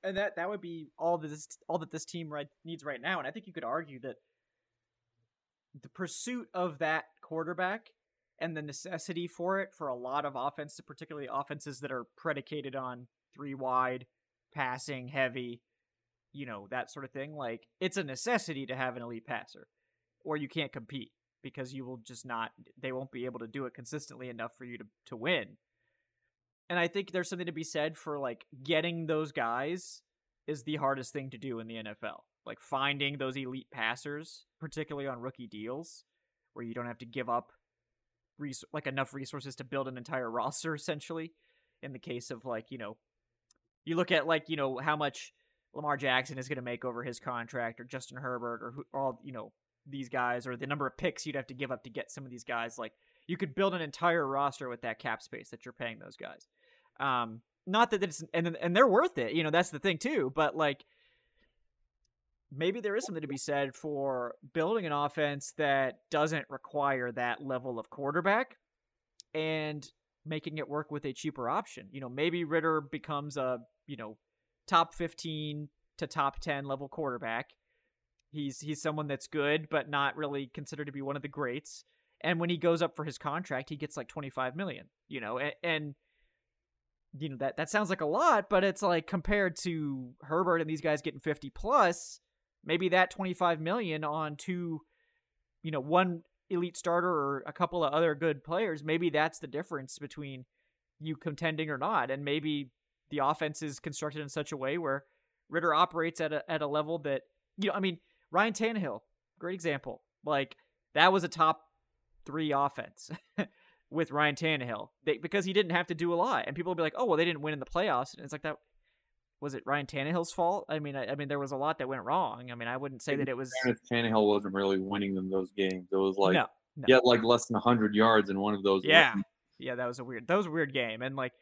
And that, that would be all that this all that this team right, needs right now. And I think you could argue that the pursuit of that quarterback and the necessity for it for a lot of offenses, particularly offenses that are predicated on three wide, passing, heavy, you know, that sort of thing, like, it's a necessity to have an elite passer, or you can't compete, because you will just not, they won't be able to do it consistently enough for you to, to win. And I think there's something to be said for, like, getting those guys is the hardest thing to do in the N F L. Like, finding those elite passers, particularly on rookie deals, where you don't have to give up, res- like, enough resources to build an entire roster, essentially. In the case of, like, you know, you look at, like, you know, how much Lamar Jackson is going to make over his contract, or Justin Herbert, or who, all, you know, these guys, or the number of picks you'd have to give up to get some of these guys, like, you could build an entire roster with that cap space that you're paying those guys. Um, not that it's and and they're worth it, you know. That's the thing too. But like, maybe there is something to be said for building an offense that doesn't require that level of quarterback and making it work with a cheaper option. You know, maybe Ridder becomes a you know top fifteen to top ten level quarterback. He's he's someone that's good, but not really considered to be one of the greats. And when he goes up for his contract, he gets like twenty-five million dollars, you know, and, and you know, that, that sounds like a lot, but it's like compared to Herbert and these guys getting fifty plus, maybe that twenty-five million dollars on two, you know, one elite starter or a couple of other good players, maybe that's the difference between you contending or not. And maybe the offense is constructed in such a way where Ridder operates at a, at a level that, you know, I mean, Ryan Tannehill, great example. Like, that was a top three offense with Ryan Tannehill they, because he didn't have to do a lot. And people will be like, oh, well, they didn't win in the playoffs. And it's like, that was it Ryan Tannehill's fault? I mean, I, I mean, there was a lot that went wrong. I mean, I wouldn't say that it was. Tannehill wasn't really winning them those games. It was like, no, no. He had like less than one hundred yards in one of those. Yeah. Lessons. Yeah, that was a weird, that was a weird game. And like,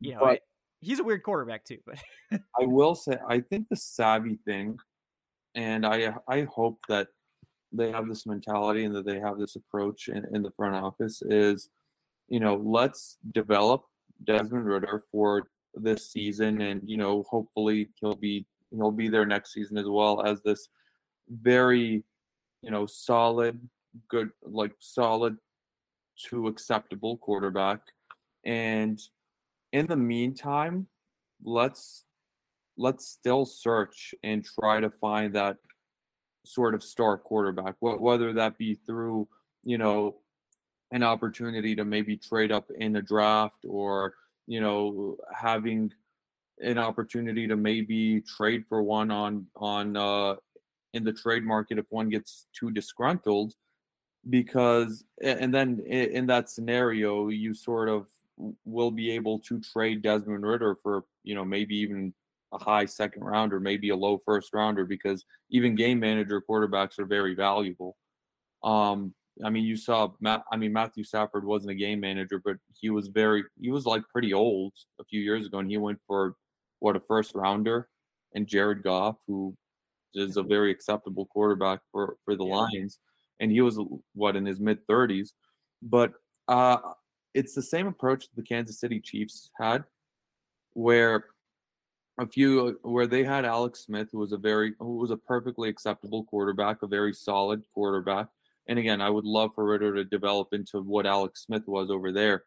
you know, but, it, he's a weird quarterback too. But I will say, I think the savvy thing, and I I hope that they have this mentality and that they have this approach in, in the front office is, you know, let's develop Desmond Ridder for this season. And, you know, hopefully he'll be, he'll be there next season as well as this very, you know, solid, good, like solid to acceptable quarterback. And in the meantime, let's, let's still search and try to find that sort of star quarterback, whether that be through, you know, an opportunity to maybe trade up in the draft or, you know, having an opportunity to maybe trade for one on, on uh, in the trade market if one gets too disgruntled. Because, and then in that scenario, you sort of will be able to trade Desmond Ridder for, you know, maybe even a high second rounder, maybe a low first rounder, because even game manager quarterbacks are very valuable. Um, I mean, you saw, Matt, I mean, Matthew Stafford wasn't a game manager, but he was very, he was like pretty old a few years ago, and he went for what, a first rounder, and Jared Goff, who is a very acceptable quarterback for, for the yeah. Lions. And he was what, in his mid thirties, but uh, it's the same approach that the Kansas City Chiefs had, where a few, where they had Alex Smith, who was a very, who was a perfectly acceptable quarterback, a very solid quarterback. And again, I would love for Ridder to develop into what Alex Smith was over there.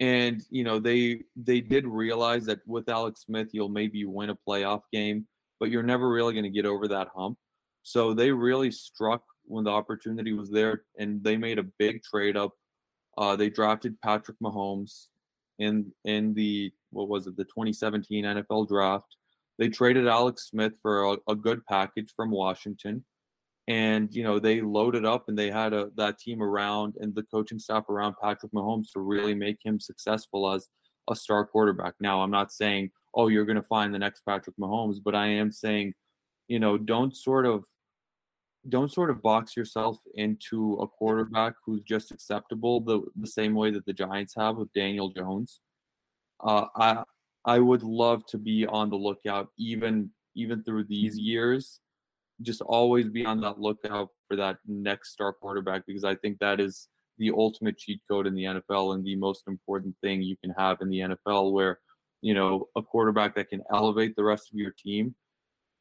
And, you know, they, they did realize that with Alex Smith, you'll maybe win a playoff game, but you're never really going to get over that hump. So they really struck when the opportunity was there, and they made a big trade up. Uh, they drafted Patrick Mahomes in, in the, what was it, the twenty seventeen N F L draft. They traded Alex Smith for a, a good package from Washington. And, you know, they loaded up, and they had a, that team around and the coaching staff around Patrick Mahomes to really make him successful as a star quarterback. Now, I'm not saying, oh, you're going to find the next Patrick Mahomes, but I am saying, you know, don't sort of, don't sort of box yourself into a quarterback who's just acceptable the, the same way that the Giants have with Daniel Jones. Uh, I I would love to be on the lookout, even even through these years, just always be on that lookout for that next star quarterback, because I think that is the ultimate cheat code in the N F L and the most important thing you can have in the N F L, where, you know, a quarterback that can elevate the rest of your team.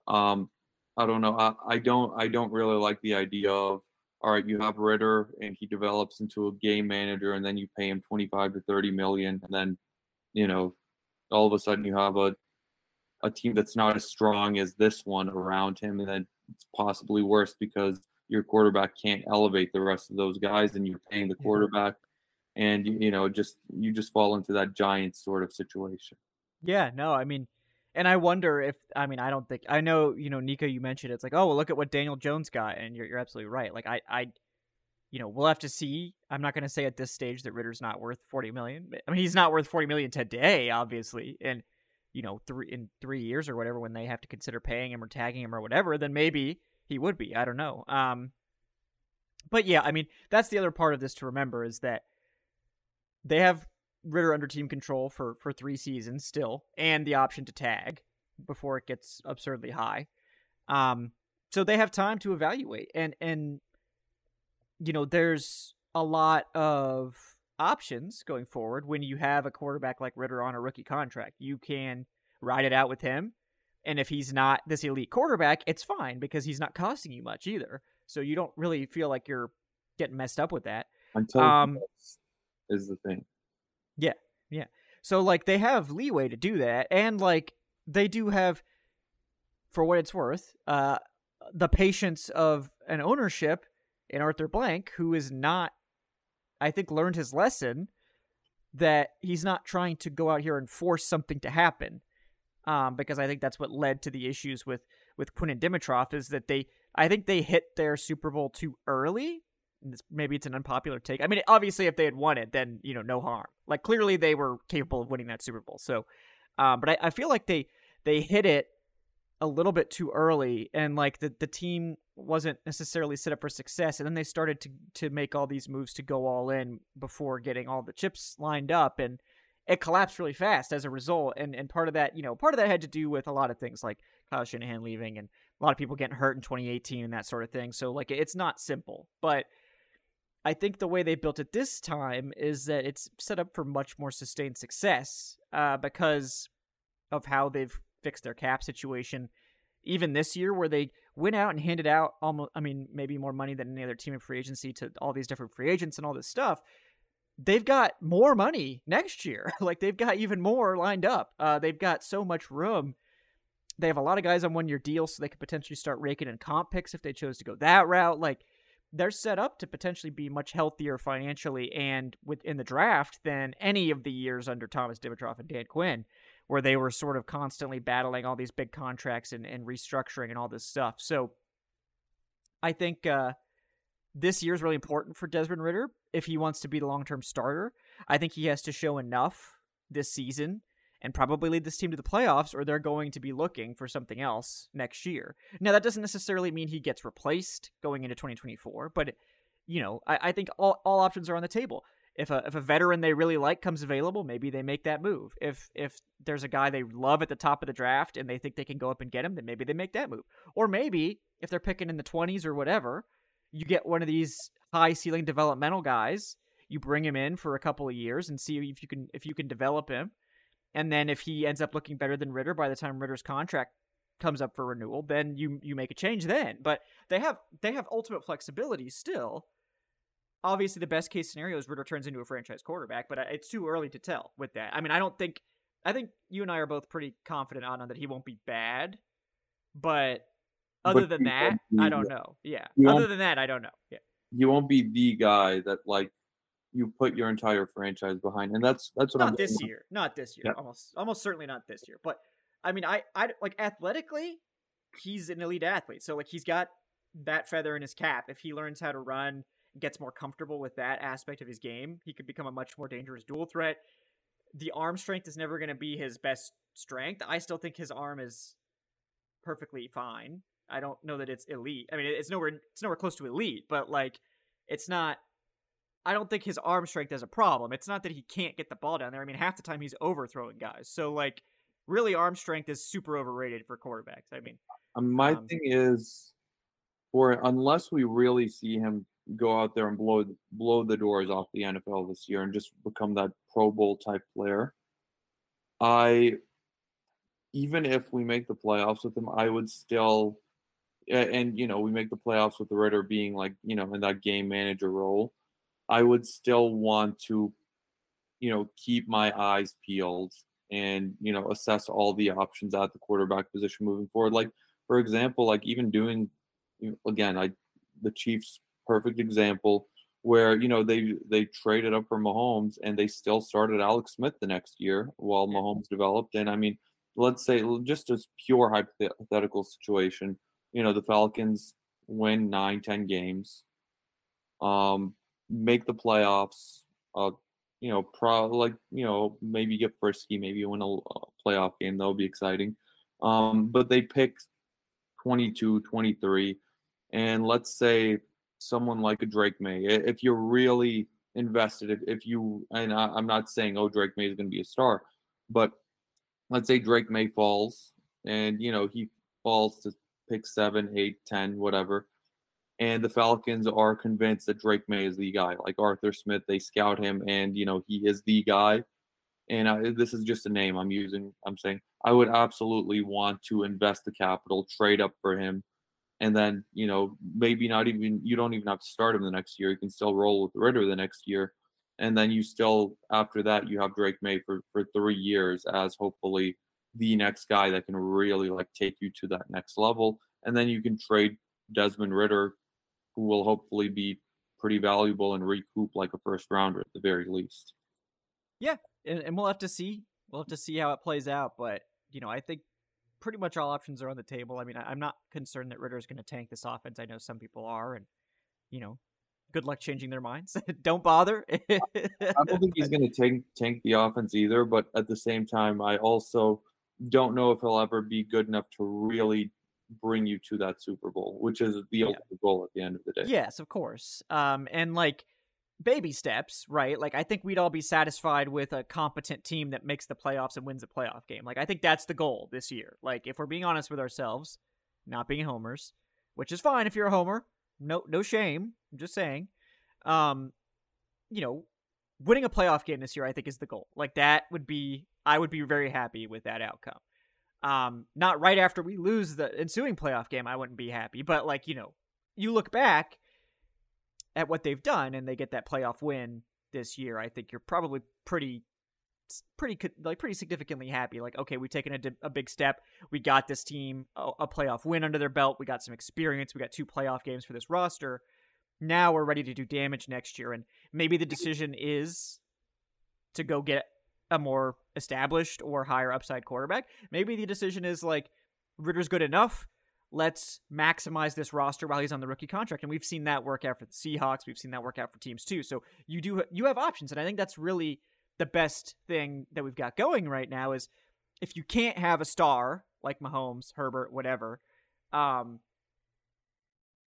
Um, I don't know. I, I don't I don't really like the idea of, all right, you have Ridder and he develops into a game manager, and then you pay him twenty-five to thirty million, and then, you know, all of a sudden you have a a team that's not as strong as this one around him, and then it's possibly worse because your quarterback can't elevate the rest of those guys, and you're paying the quarterback, and you, you know, just you just fall into that Giants sort of situation. Yeah, no, I mean, and I wonder if, I mean, I don't think, I know, you know, Nico, you mentioned it, it's like, oh, well, look at what Daniel Jones got, and you're you're absolutely right. Like, I, I, you know, we'll have to see. I'm not going to say at this stage that Ridder's not worth forty million. I mean, he's not worth forty million today, obviously, and, you know, three in three years or whatever, when they have to consider paying him or tagging him or whatever, then maybe he would be. I don't know. Um, but yeah, I mean, that's the other part of this to remember, is that they have Ridder under team control for, for three seasons still, and the option to tag before it gets absurdly high. Um, so they have time to evaluate, and, and, you know, there's a lot of options going forward. When you have a quarterback like Ridder on a rookie contract, you can ride it out with him, and if he's not this elite quarterback, it's fine, because he's not costing you much either, so you don't really feel like you're getting messed up with that until um is the thing. Yeah, yeah, so like they have leeway to do that, and like they do have, for what it's worth, uh the patience of an ownership and Arthur Blank, who is not, I think, learned his lesson that he's not trying to go out here and force something to happen. Um, because I think that's what led to the issues with, with Quinn and Dimitroff, is that they, I think they hit their Super Bowl too early. And it's, maybe it's an unpopular take. I mean, obviously if they had won it, then, you know, no harm. Like, clearly they were capable of winning that Super Bowl. So, um, but I, I feel like they, they hit it a little bit too early, and like the, the team wasn't necessarily set up for success. And then they started to, to make all these moves to go all in before getting all the chips lined up, and it collapsed really fast as a result. And, and part of that, you know, part of that had to do with a lot of things like Kyle Shanahan leaving and a lot of people getting hurt in twenty eighteen and that sort of thing. So like, it's not simple, but I think the way they built it this time is that it's set up for much more sustained success, uh, because of how they've fixed their cap situation. Even this year, where they went out and handed out almost, I mean, maybe more money than any other team in free agency to all these different free agents and all this stuff. They've got more money next year. Like, they've got even more lined up. Uh, they've got so much room. They have a lot of guys on one-year deals, so they could potentially start raking in comp picks if they chose to go that route. Like, they're set up to potentially be much healthier financially and within the draft than any of the years under Thomas Dimitroff and Dan Quinn, where they were sort of constantly battling all these big contracts and, and restructuring and all this stuff. So I think uh, this year is really important for Desmond Ridder if he wants to be the long-term starter. I think he has to show enough this season and probably lead this team to the playoffs, or they're going to be looking for something else next year. Now, that doesn't necessarily mean he gets replaced going into twenty twenty-four, but, you know, I, I think all, all options are on the table. If a if a veteran they really like comes available, maybe they make that move. If if there's a guy they love at the top of the draft and they think they can go up and get him, then maybe they make that move. Or maybe if they're picking in the twenties or whatever, you get one of these high-ceiling developmental guys, you bring him in for a couple of years and see if you can if you can develop him. And then if he ends up looking better than Ridder by the time Ridder's contract comes up for renewal, then you you make a change then. But they have they have ultimate flexibility still. Obviously, the best case scenario is Ridder turns into a franchise quarterback, but it's too early to tell with that. I mean, I don't think – I think you and I are both pretty confident on that he won't be bad. But other but than that, I don't know. Yeah. Other than that, I don't know. Yeah. You won't be the guy that, like, you put your entire franchise behind. And that's that's what not I'm this on. year. Not this year. Yeah. Almost almost certainly not this year. But, I mean, I, I – like, athletically, he's an elite athlete. So, like, he's got that feather in his cap. If he learns how to run – gets more comfortable with that aspect of his game, he could become a much more dangerous dual threat. The arm strength is never going to be his best strength. I still think his arm is perfectly fine. I don't know that it's elite. I mean, it's nowhere it's nowhere close to elite, but like, it's not, I don't think his arm strength is a problem. It's not that he can't get the ball down there. I mean, half the time he's overthrowing guys. So like, really, arm strength is super overrated for quarterbacks. I mean, um, my um, thing is, for unless we really see him go out there and blow blow the doors off the N F L this year and just become that Pro Bowl type player, I, even if we make the playoffs with him, I would still, and, you know, we make the playoffs with the Ridder being like, you know, in that game manager role, I would still want to, you know, keep my eyes peeled and, you know, assess all the options at the quarterback position moving forward. Like, for example, like even doing, you know, again, I, the Chiefs, perfect example, where, you know, they they traded up for Mahomes and they still started Alex Smith the next year while Mahomes developed. And I mean, let's say just as pure hypothetical situation, you know, the Falcons win nine, ten games, um, make the playoffs, uh, you know, probably like, you know, maybe get frisky, maybe win a playoff game. That'll be exciting. Um, but they pick twenty-two, twenty-three, and let's say someone like a Drake May, if you're really invested, if, if you, and I, I'm not saying, oh, Drake May is going to be a star, but let's say Drake May falls and, you know, he falls to pick seven, eight, ten, whatever. And the Falcons are convinced that Drake May is the guy, like Arthur Smith, they scout him and, you know, he is the guy. And I, this is just a name I'm using. I'm saying I would absolutely want to invest the capital, trade up for him. And then, you know, maybe not even, you don't even have to start him the next year. You can still roll with Ridder the next year. And then you still, after that, you have Drake May for, for three years as hopefully the next guy that can really like take you to that next level. And then you can trade Desmond Ridder who will hopefully be pretty valuable and recoup like a first rounder at the very least. Yeah, and, and we'll have to see. We'll have to see how it plays out. But, you know, I think pretty much all options are on the table. I mean, I, I'm not concerned that Ridder is going to tank this offense. I know some people are, and, you know, good luck changing their minds. Don't bother. I, I don't think he's going to tank, tank the offense either. But at the same time, I also don't know if he'll ever be good enough to really bring you to that Super Bowl, which is the yeah. ultimate goal at the end of the day. Yes, of course. Um, and like baby steps, right? Like I think we'd all be satisfied with a competent team that makes the playoffs and wins a playoff game. Like I think that's the goal this year. Like if we're being honest with ourselves, not being homers, which is fine if you're a homer, no, no shame. I'm just saying, um, you know, winning a playoff game this year, I think is the goal. Like that would be, I would be very happy with that outcome. Um, not right after we lose the ensuing playoff game, I wouldn't be happy, but like, you know, you look back at what they've done and they get that playoff win this year. I think you're probably pretty, pretty like pretty significantly happy. Like, okay, we've taken a, a big step. We got this team a, a playoff win under their belt. We got some experience. We got two playoff games for this roster. Now we're ready to do damage next year. And maybe the decision is to go get a more established or higher upside quarterback. Maybe the decision is like, Ridder's good enough. Let's maximize this roster while he's on the rookie contract. And we've seen that work out for the Seahawks. We've seen that work out for teams too. So you do, you have options. And I think that's really the best thing that we've got going right now is if you can't have a star like Mahomes, Herbert, whatever, um,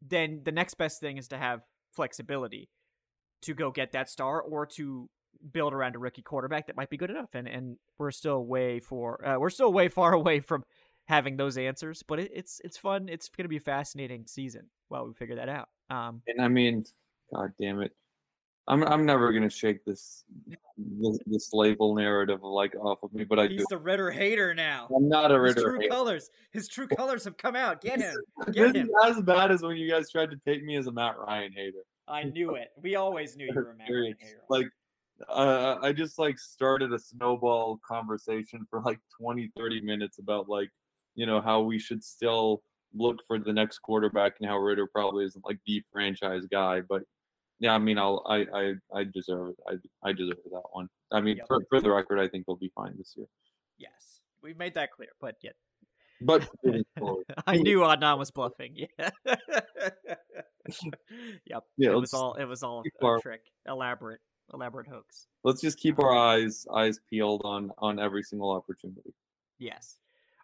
then the next best thing is to have flexibility to go get that star or to build around a rookie quarterback that might be good enough. And and we're still way for uh, we're still way far away from having those answers, but it, it's it's fun. It's going to be a fascinating season while we figure that out. Um, and I mean, God damn it, I'm I'm never going to shake this, this this label narrative like off of me. But I he's do. the Ridder hater now. I'm not a Ridder. His true hater. colors, his true colors have come out. Get him. Get this him. Is as bad as when you guys tried to take me as a Matt Ryan hater. I knew it. We always knew you were a Matt Ryan hater. Like. Uh, I just like started a snowball conversation for like twenty, thirty minutes about like, you know, how we should still look for the next quarterback and how Ridder probably isn't like the franchise guy. But yeah, I mean, I'll, I, I, I deserve it. I, I deserve that one. I mean, yep. for, for the record, I think we'll be fine this year. Yes. We've made that clear, but yet. But I knew Adnan was bluffing. Yeah. Yep. Yeah, it was all, it was all a our, trick. Elaborate. Elaborate hoax. Let's just keep our eyes eyes peeled on on every single opportunity. Yes.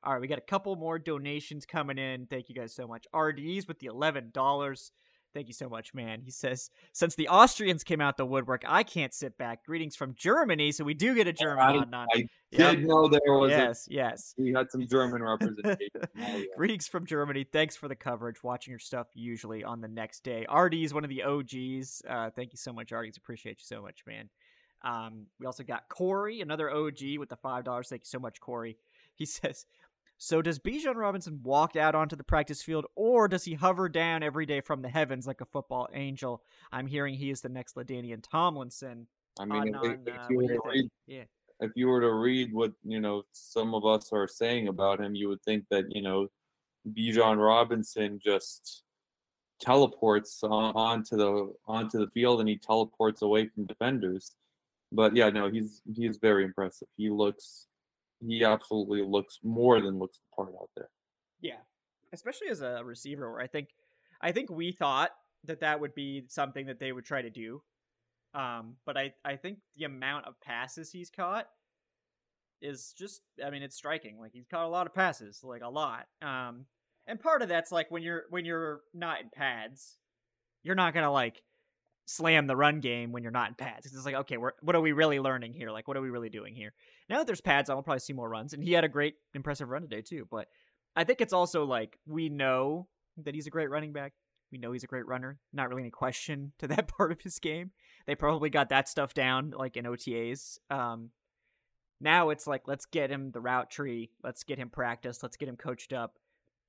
All right, we got a couple more donations coming in. Thank you guys so much. R Ds with the eleven dollars. Thank you so much, man. He says, since the Austrians came out the woodwork, I can't sit back. Greetings from Germany. So we do get a German. I, I yep. did know there was. Yes, a, yes. We had some German representation. Yeah. Greetings from Germany. Thanks for the coverage. Watching your stuff usually on the next day. Artie is one of the O Gs. Uh, thank you so much, Artie. Appreciate you so much, man. Um, we also got Corey, another O G with the five dollars. Thank you so much, Corey. He says, so does Bijan Robinson walk out onto the practice field, or does he hover down every day from the heavens like a football angel? I'm hearing he is the next LaDainian Tomlinson. I mean, on, if, if, uh, you you read, yeah. if you were to read what, you know, some of us are saying about him, you would think that, you know, Bijan Robinson just teleports on, onto the onto the field and he teleports away from defenders. But yeah, no, he's he is very impressive. He looks. He absolutely looks more than looks the part out there. Yeah, especially as a receiver, where I think, I think we thought that that would be something that they would try to do, um, but I I think the amount of passes he's caught is just, I mean, it's striking. Like he's caught a lot of passes, like a lot. Um, and part of that's like when you're when you're not in pads, you're not gonna like slam the run game when you're not in pads. It's like, okay, we're, what are we really learning here? Like, what are we really doing here? Now that there's pads, I'll probably see more runs. And he had a great, impressive run today too. But I think it's also like, we know that he's a great running back. We know he's a great runner. Not really any question to that part of his game. They probably got that stuff down, like in O T As. Um, now it's like, let's get him the route tree. Let's get him practiced. Let's get him coached up.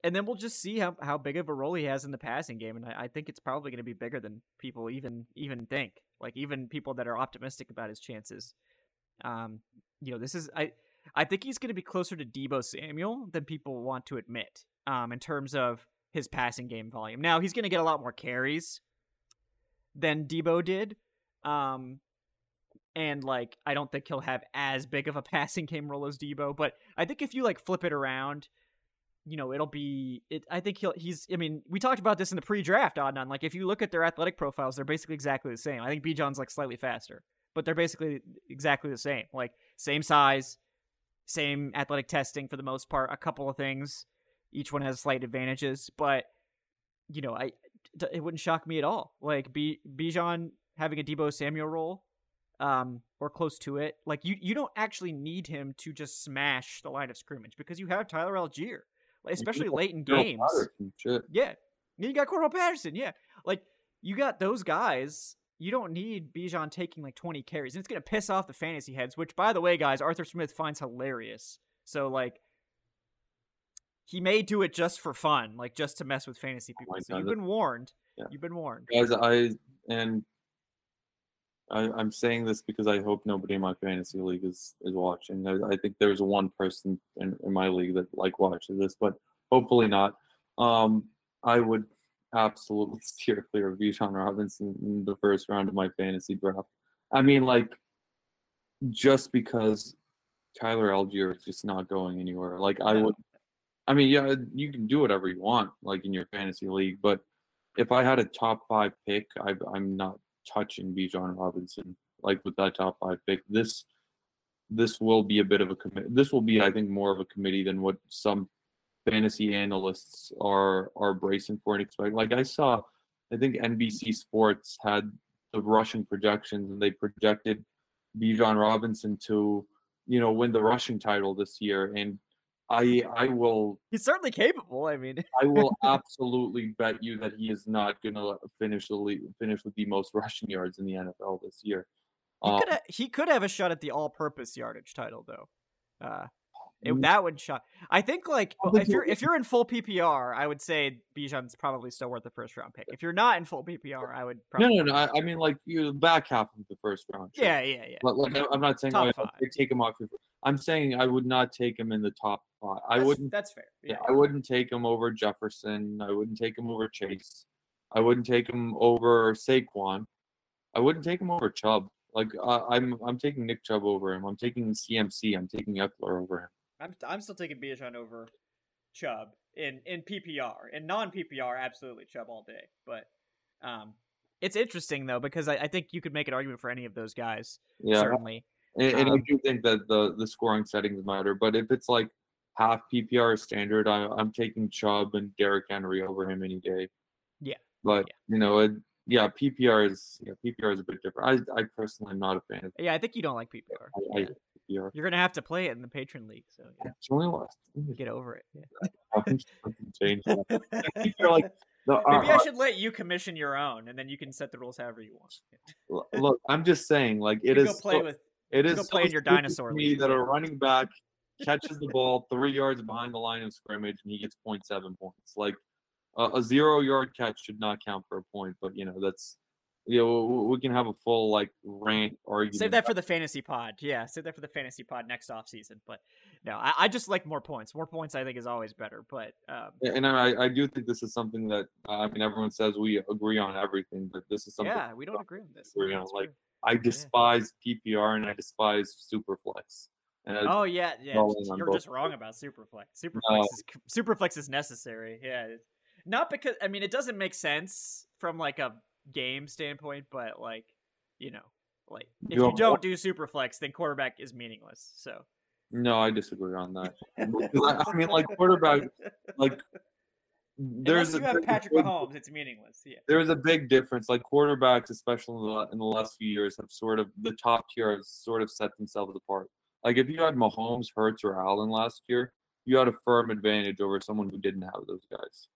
And then we'll just see how, how big of a role he has in the passing game. And I, I think it's probably going to be bigger than people even even think. Like, even people that are optimistic about his chances. Um, you know, this is... I I think he's going to be closer to Deebo Samuel than people want to admit um, in terms of his passing game volume. Now, he's going to get a lot more carries than Debo did. Um, and like, I don't think he'll have as big of a passing game role as Debo, but I think if you like flip it around, you know, it'll be, it, I think he'll, he's, I mean, we talked about this in the pre-draft, Adnan, like if you look at their athletic profiles, they're basically exactly the same. I think Bijan's like slightly faster, but they're basically exactly the same, like same size, same athletic testing for the most part, a couple of things. Each one has slight advantages, but you know, I, it wouldn't shock me at all. Like B, Bijan having a Debo Samuel role, um, or close to it. Like you, you don't actually need him to just smash the line of scrimmage because you have Tyler Algier, especially late in games. Shit. Yeah. You got Cornell Patterson. Yeah. Like you got those guys. You don't need Bijan taking like twenty carries, and it's going to piss off the fantasy heads, which by the way, guys, Arthur Smith finds hilarious. So like, he may do it just for fun, like just to mess with fantasy people. Oh so God, you've been warned. Yeah. You've been warned. Guys, I and I, I'm saying this because I hope nobody in my fantasy league is, is watching. I, I think there's one person in, in my league that like watches this, but hopefully not. Um, I would absolutely steer clear of Bijan Robinson in the first round of my fantasy draft. I mean, like, just because Tyler Algier is just not going anywhere. Like, I would. I mean, yeah, you can do whatever you want, like in your fantasy league. But if I had a top five pick, I, I'm not touching Bijan Robinson. Like with that top five pick, this this will be a bit of a committee. This will be, I think, more of a committee than what some fantasy analysts are are bracing for and expecting. Like I saw, I think N B C Sports had the rushing projections, and they projected Bijan Robinson to, you know, win the rushing title this year, and I I will. He's certainly capable. I mean, I will absolutely bet you that he is not going to finish the league, finish with the most rushing yards in the N F L this year. He, um, could, have, he could have a shot at the all-purpose yardage title, though. Uh, it, that would shot. I think, like, if you're if you're in full P P R, I would say Bijan's probably still worth the first round pick. If you're not in full P P R, I would probably. No, no, no. I, I mean, like, you're the back half of the first round. Sure. Yeah, yeah, yeah. But, like, I'm not saying like, take him off your. I'm saying I would not take him in the top five. I that's, wouldn't. That's fair. Yeah. I wouldn't take him over Jefferson. I wouldn't take him over Chase. I wouldn't take him over Saquon. I wouldn't take him over Chubb. Like uh, I'm, I'm taking Nick Chubb over him. I'm taking C M C. I'm taking Eckler over him. I'm, I'm still taking Bijan over Chubb in, in P P R. In non-P P R, absolutely Chubb all day. But, um, it's interesting though because I, I think you could make an argument for any of those guys. Yeah. Certainly. And, and um, I do think that the, the scoring settings matter, but if it's like half P P R standard, I, I'm taking Chubb and Derrick Henry over him any day. Yeah, but yeah. you know, it, yeah, P P R is yeah, P P R is a bit different. I I personally am not a fan of. Yeah, I think you don't like P P R. I, I, yeah. P P R. You're gonna have to play it in the patron league, so yeah. It's only last. Get over it. Yeah. Change. You're like. The, Maybe uh, I should let you commission your own, and then you can set the rules however you want. Look, I'm just saying, like it you is. Go play so, with. It is so your dinosaur me that a running back catches the ball three yards behind the line of scrimmage and he gets zero point seven points. Like uh, a zero-yard catch should not count for a point, but you know that's you know we can have a full like rant argument. Save that for the fantasy pod, yeah. Save that for the fantasy pod next off season. But no, I, I just like more points. More points, I think, is always better. But um, and I, I do think this is something that uh, I mean everyone says we agree on everything, but this is something. Yeah, we don't agree on this. We're gonna like. True. I despise yeah. P P R and I despise Superflex. And oh yeah, yeah. You're just wrong about Superflex. Superflex, no. is, Superflex is necessary. Yeah, not because I mean it doesn't make sense from like a game standpoint, but like you know, like if you, you don't do Superflex, then quarterback is meaningless. So no, I disagree on that. I mean, like quarterback, like. There's Unless you a have Patrick big, Mahomes, it's meaningless. Yeah. There's a big difference. Like quarterbacks, especially in the, in the last few years, have sort of the top tier has sort of set themselves apart. Like if you had Mahomes, Hurts, or Allen last year, you had a firm advantage over someone who didn't have those guys.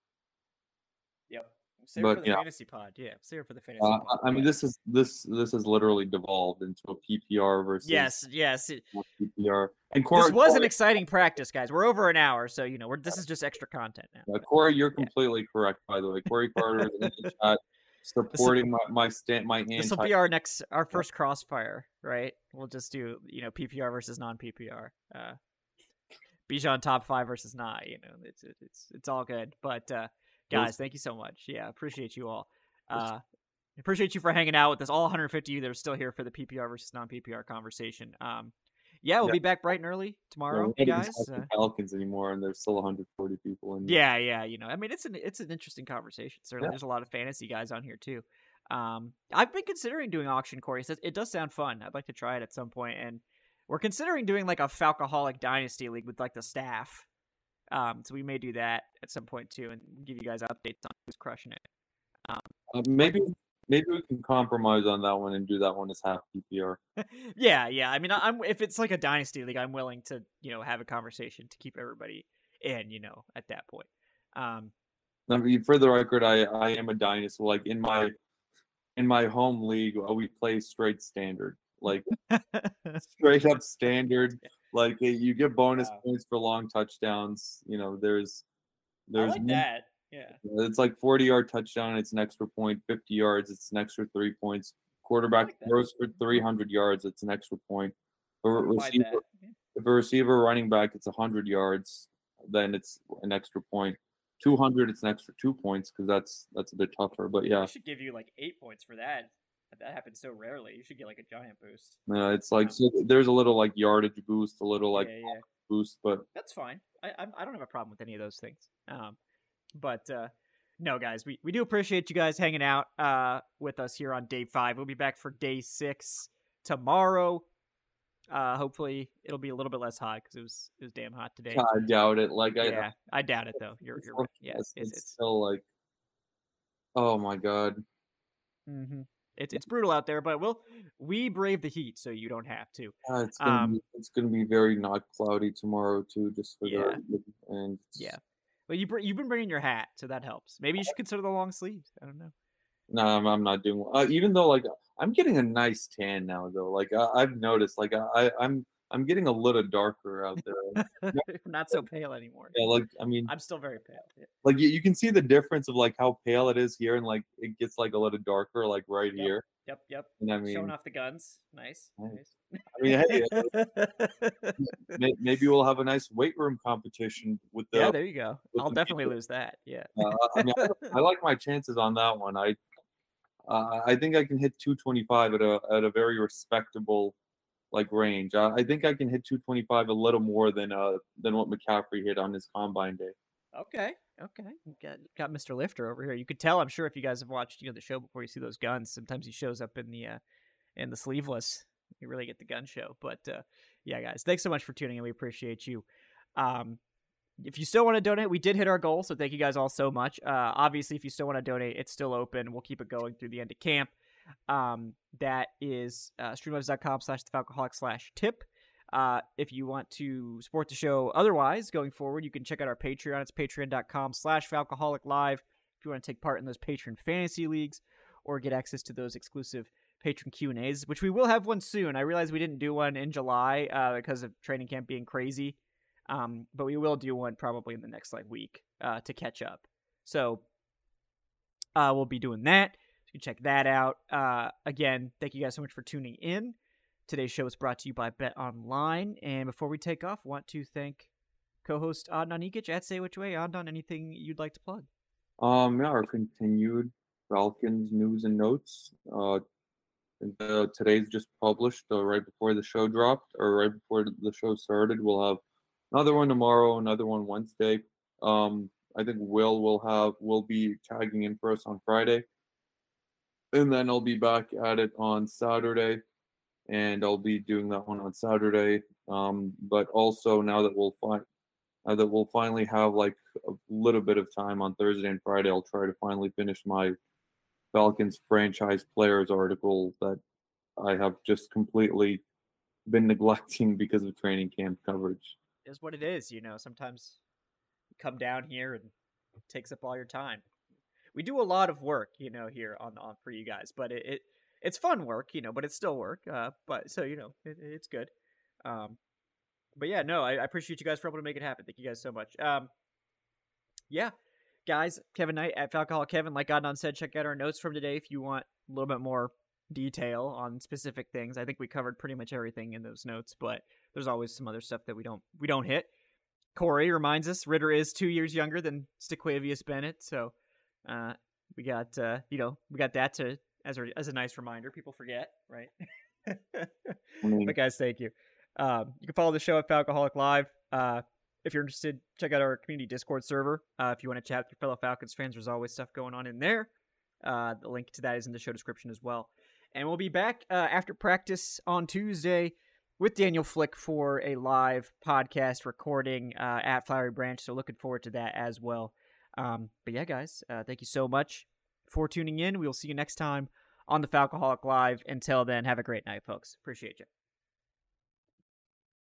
Yep. Save but, for the yeah. fantasy pod. Yeah. Save it for the fantasy uh, pod. I mean, yeah. this is this this is literally devolved into a P P R versus yes, yes. P P R. And Cora, this was Cora, an exciting practice, guys. We're over an hour, so you know we're this is just extra content now. Yeah, Corey, you're yeah. completely correct, by the way. Corey Carter is in the chat supporting will, my my stand my anti- This will be our next our first crossfire, right? We'll just do you know P P R versus non P P R. Uh, Bijan top five versus not. You know, it's it's it's all good, but. uh Guys, thank you so much. Yeah, appreciate you all. Uh, appreciate you for hanging out with us, all one hundred fifty of you that are still here for the P P R versus non-P P R conversation. Um, yeah, we'll yep. be back bright and early tomorrow, yeah, guys. Uh, Falcons anymore, and there's still one hundred forty people in there. Yeah, yeah, you know, I mean, it's an it's an interesting conversation. Certainly, yeah. There's a lot of fantasy guys on here too. Um, I've been considering doing auction, Corey. So it does sound fun. I'd like to try it at some point, and we're considering doing like a Falcoholic Dynasty League with like the staff. Um, so we may do that at some point too, and give you guys updates on who's crushing it. Um, uh, maybe maybe we can compromise on that one and do that one as half P P R. yeah, yeah. I mean, I'm if it's like a dynasty league, I'm willing to, you know, have a conversation to keep everybody in, you know, at that point. Um, I mean, for the record, I, I am a dynasty. Like in my in my home league, we play straight standard, like straight up standard. Like you get bonus wow. points for long touchdowns. You know, there's there's I like that. Yeah, it's like forty-yard touchdown. It's an extra point. fifty yards. It's an extra three points. Quarterback like throws for three hundred yards. It's an extra point. A receiver, okay. If a receiver running back, it's one hundred yards. Then it's an extra point. two hundred, it's an extra two points because that's that's a bit tougher. But yeah, I should give you like eight points for that. That happens so rarely. You should get like a giant boost. Yeah, it's like so there's a little like yardage boost, a little like yeah, yeah. boost, but that's fine. I I don't have a problem with any of those things. Um. But uh, no, guys, we, we do appreciate you guys hanging out uh, with us here on day five. We'll be back for day six tomorrow. Uh, hopefully, it'll be a little bit less hot because it was it was damn hot today. I doubt it. Like I, yeah, I doubt it though. You're you're right. Yes, yeah, it's, it's, it's still like, oh my god, mm-hmm. it's it's brutal out there. But we'll we brave the heat, so you don't have to. Yeah, it's gonna um, be, it's gonna be very not cloudy tomorrow too. Just for yeah, that. and yeah. But you, you've been bringing your hat, so that helps. Maybe you should consider the long sleeves. I don't know. No, I'm, I'm not doing well. Uh, even though, like, I'm getting a nice tan now, though. Like, I, I've noticed, like, I, I'm I'm getting a little darker out there. I'm not so pale anymore. Yeah, like, I mean. I'm still very pale. Yeah. Like, you, you can see the difference of, like, how pale it is here, and, like, it gets, like, a little darker, like, right yep. here. Yep, yep. And, I mean, showing off the guns. Nice. Nice. I mean, hey, maybe we'll have a nice weight room competition with the. Yeah, there you go. I'll definitely people. lose that. Yeah. Uh, I mean, I, I like my chances on that one. I, uh, I think I can hit two twenty-five at a at a very respectable, like range. I, I think I can hit two twenty-five a little more than uh than what McCaffrey hit on his combine day. Okay. Okay. You got got Mister Lifter over here. You could tell. I'm sure if you guys have watched you know the show before, you see those guns. Sometimes he shows up in the uh, in the sleeveless. You really get the gun show. But uh, yeah, guys, thanks so much for tuning in. We appreciate you. Um, if you still want to donate, we did hit our goal. So thank you guys all so much. Uh, obviously, if you still want to donate, it's still open. We'll keep it going through the end of camp. Um, that is uh, streamlabs.com slash thefalcoholic slash tip. Uh, if you want to support the show otherwise going forward, you can check out our Patreon. It's patreon.com slash falcoholic live. If you want to take part in those patron fantasy leagues or get access to those exclusive patron Q and A's, which we will have one soon. I realize we didn't do one in July uh, because of training camp being crazy, um, but we will do one probably in the next like week uh, to catch up. So uh, we'll be doing that. You can check that out. Uh, again, thank you guys so much for tuning in. Today's show is brought to you by Bet Online. And before we take off, want to thank co-host Adnan Ikic at Say Which Way. Adnan, anything you'd like to plug? Um, yeah, our continued Falcons news and notes. Uh, Uh, today's just published uh, right before the show dropped, or right before the show started. We'll have another one tomorrow, another one Wednesday. Um, I think Will will have will be tagging in for us on Friday, and then I'll be back at it on Saturday, and I'll be doing that one on Saturday. Um, but also now that we'll find uh, that we'll finally have like a little bit of time on Thursday and Friday, I'll try to finally finish my Falcons franchise players article that I have just completely been neglecting because of training camp coverage. Is what it is, you know. Sometimes you come down here and it takes up all your time. We do a lot of work, you know, here on on for you guys, but it, it it's fun work, you know, but it's still work. Uh, but so you know, it, it's good. Um, but yeah, no, I, I appreciate you guys for able to make it happen. Thank you guys so much. Um, yeah. Guys, Kevin Knight at Falcohol Kevin, like Adnan said, check out our notes from today if you want a little bit more detail on specific things. I think we covered pretty much everything in those notes, but there's always some other stuff that we don't we don't hit. Corey reminds us Ridder is two years younger than Stequavius Bennett, so uh, we got uh, you know we got that to as a, as a nice reminder. People forget, right? Mm-hmm. But guys, thank you. Um, you can follow the show at Falcoholic Live. Uh, if you're interested, check out our community Discord server. Uh, if you want to chat with your fellow Falcons fans, there's always stuff going on in there. Uh, the link to that is in the show description as well. And we'll be back uh, after practice on Tuesday with Daniel Flick for a live podcast recording uh, at Flowery Branch. So looking forward to that as well. Um, but yeah, guys, uh, thank you so much for tuning in. We will see you next time on the Falcoholic Live. Until then, have a great night, folks. Appreciate you.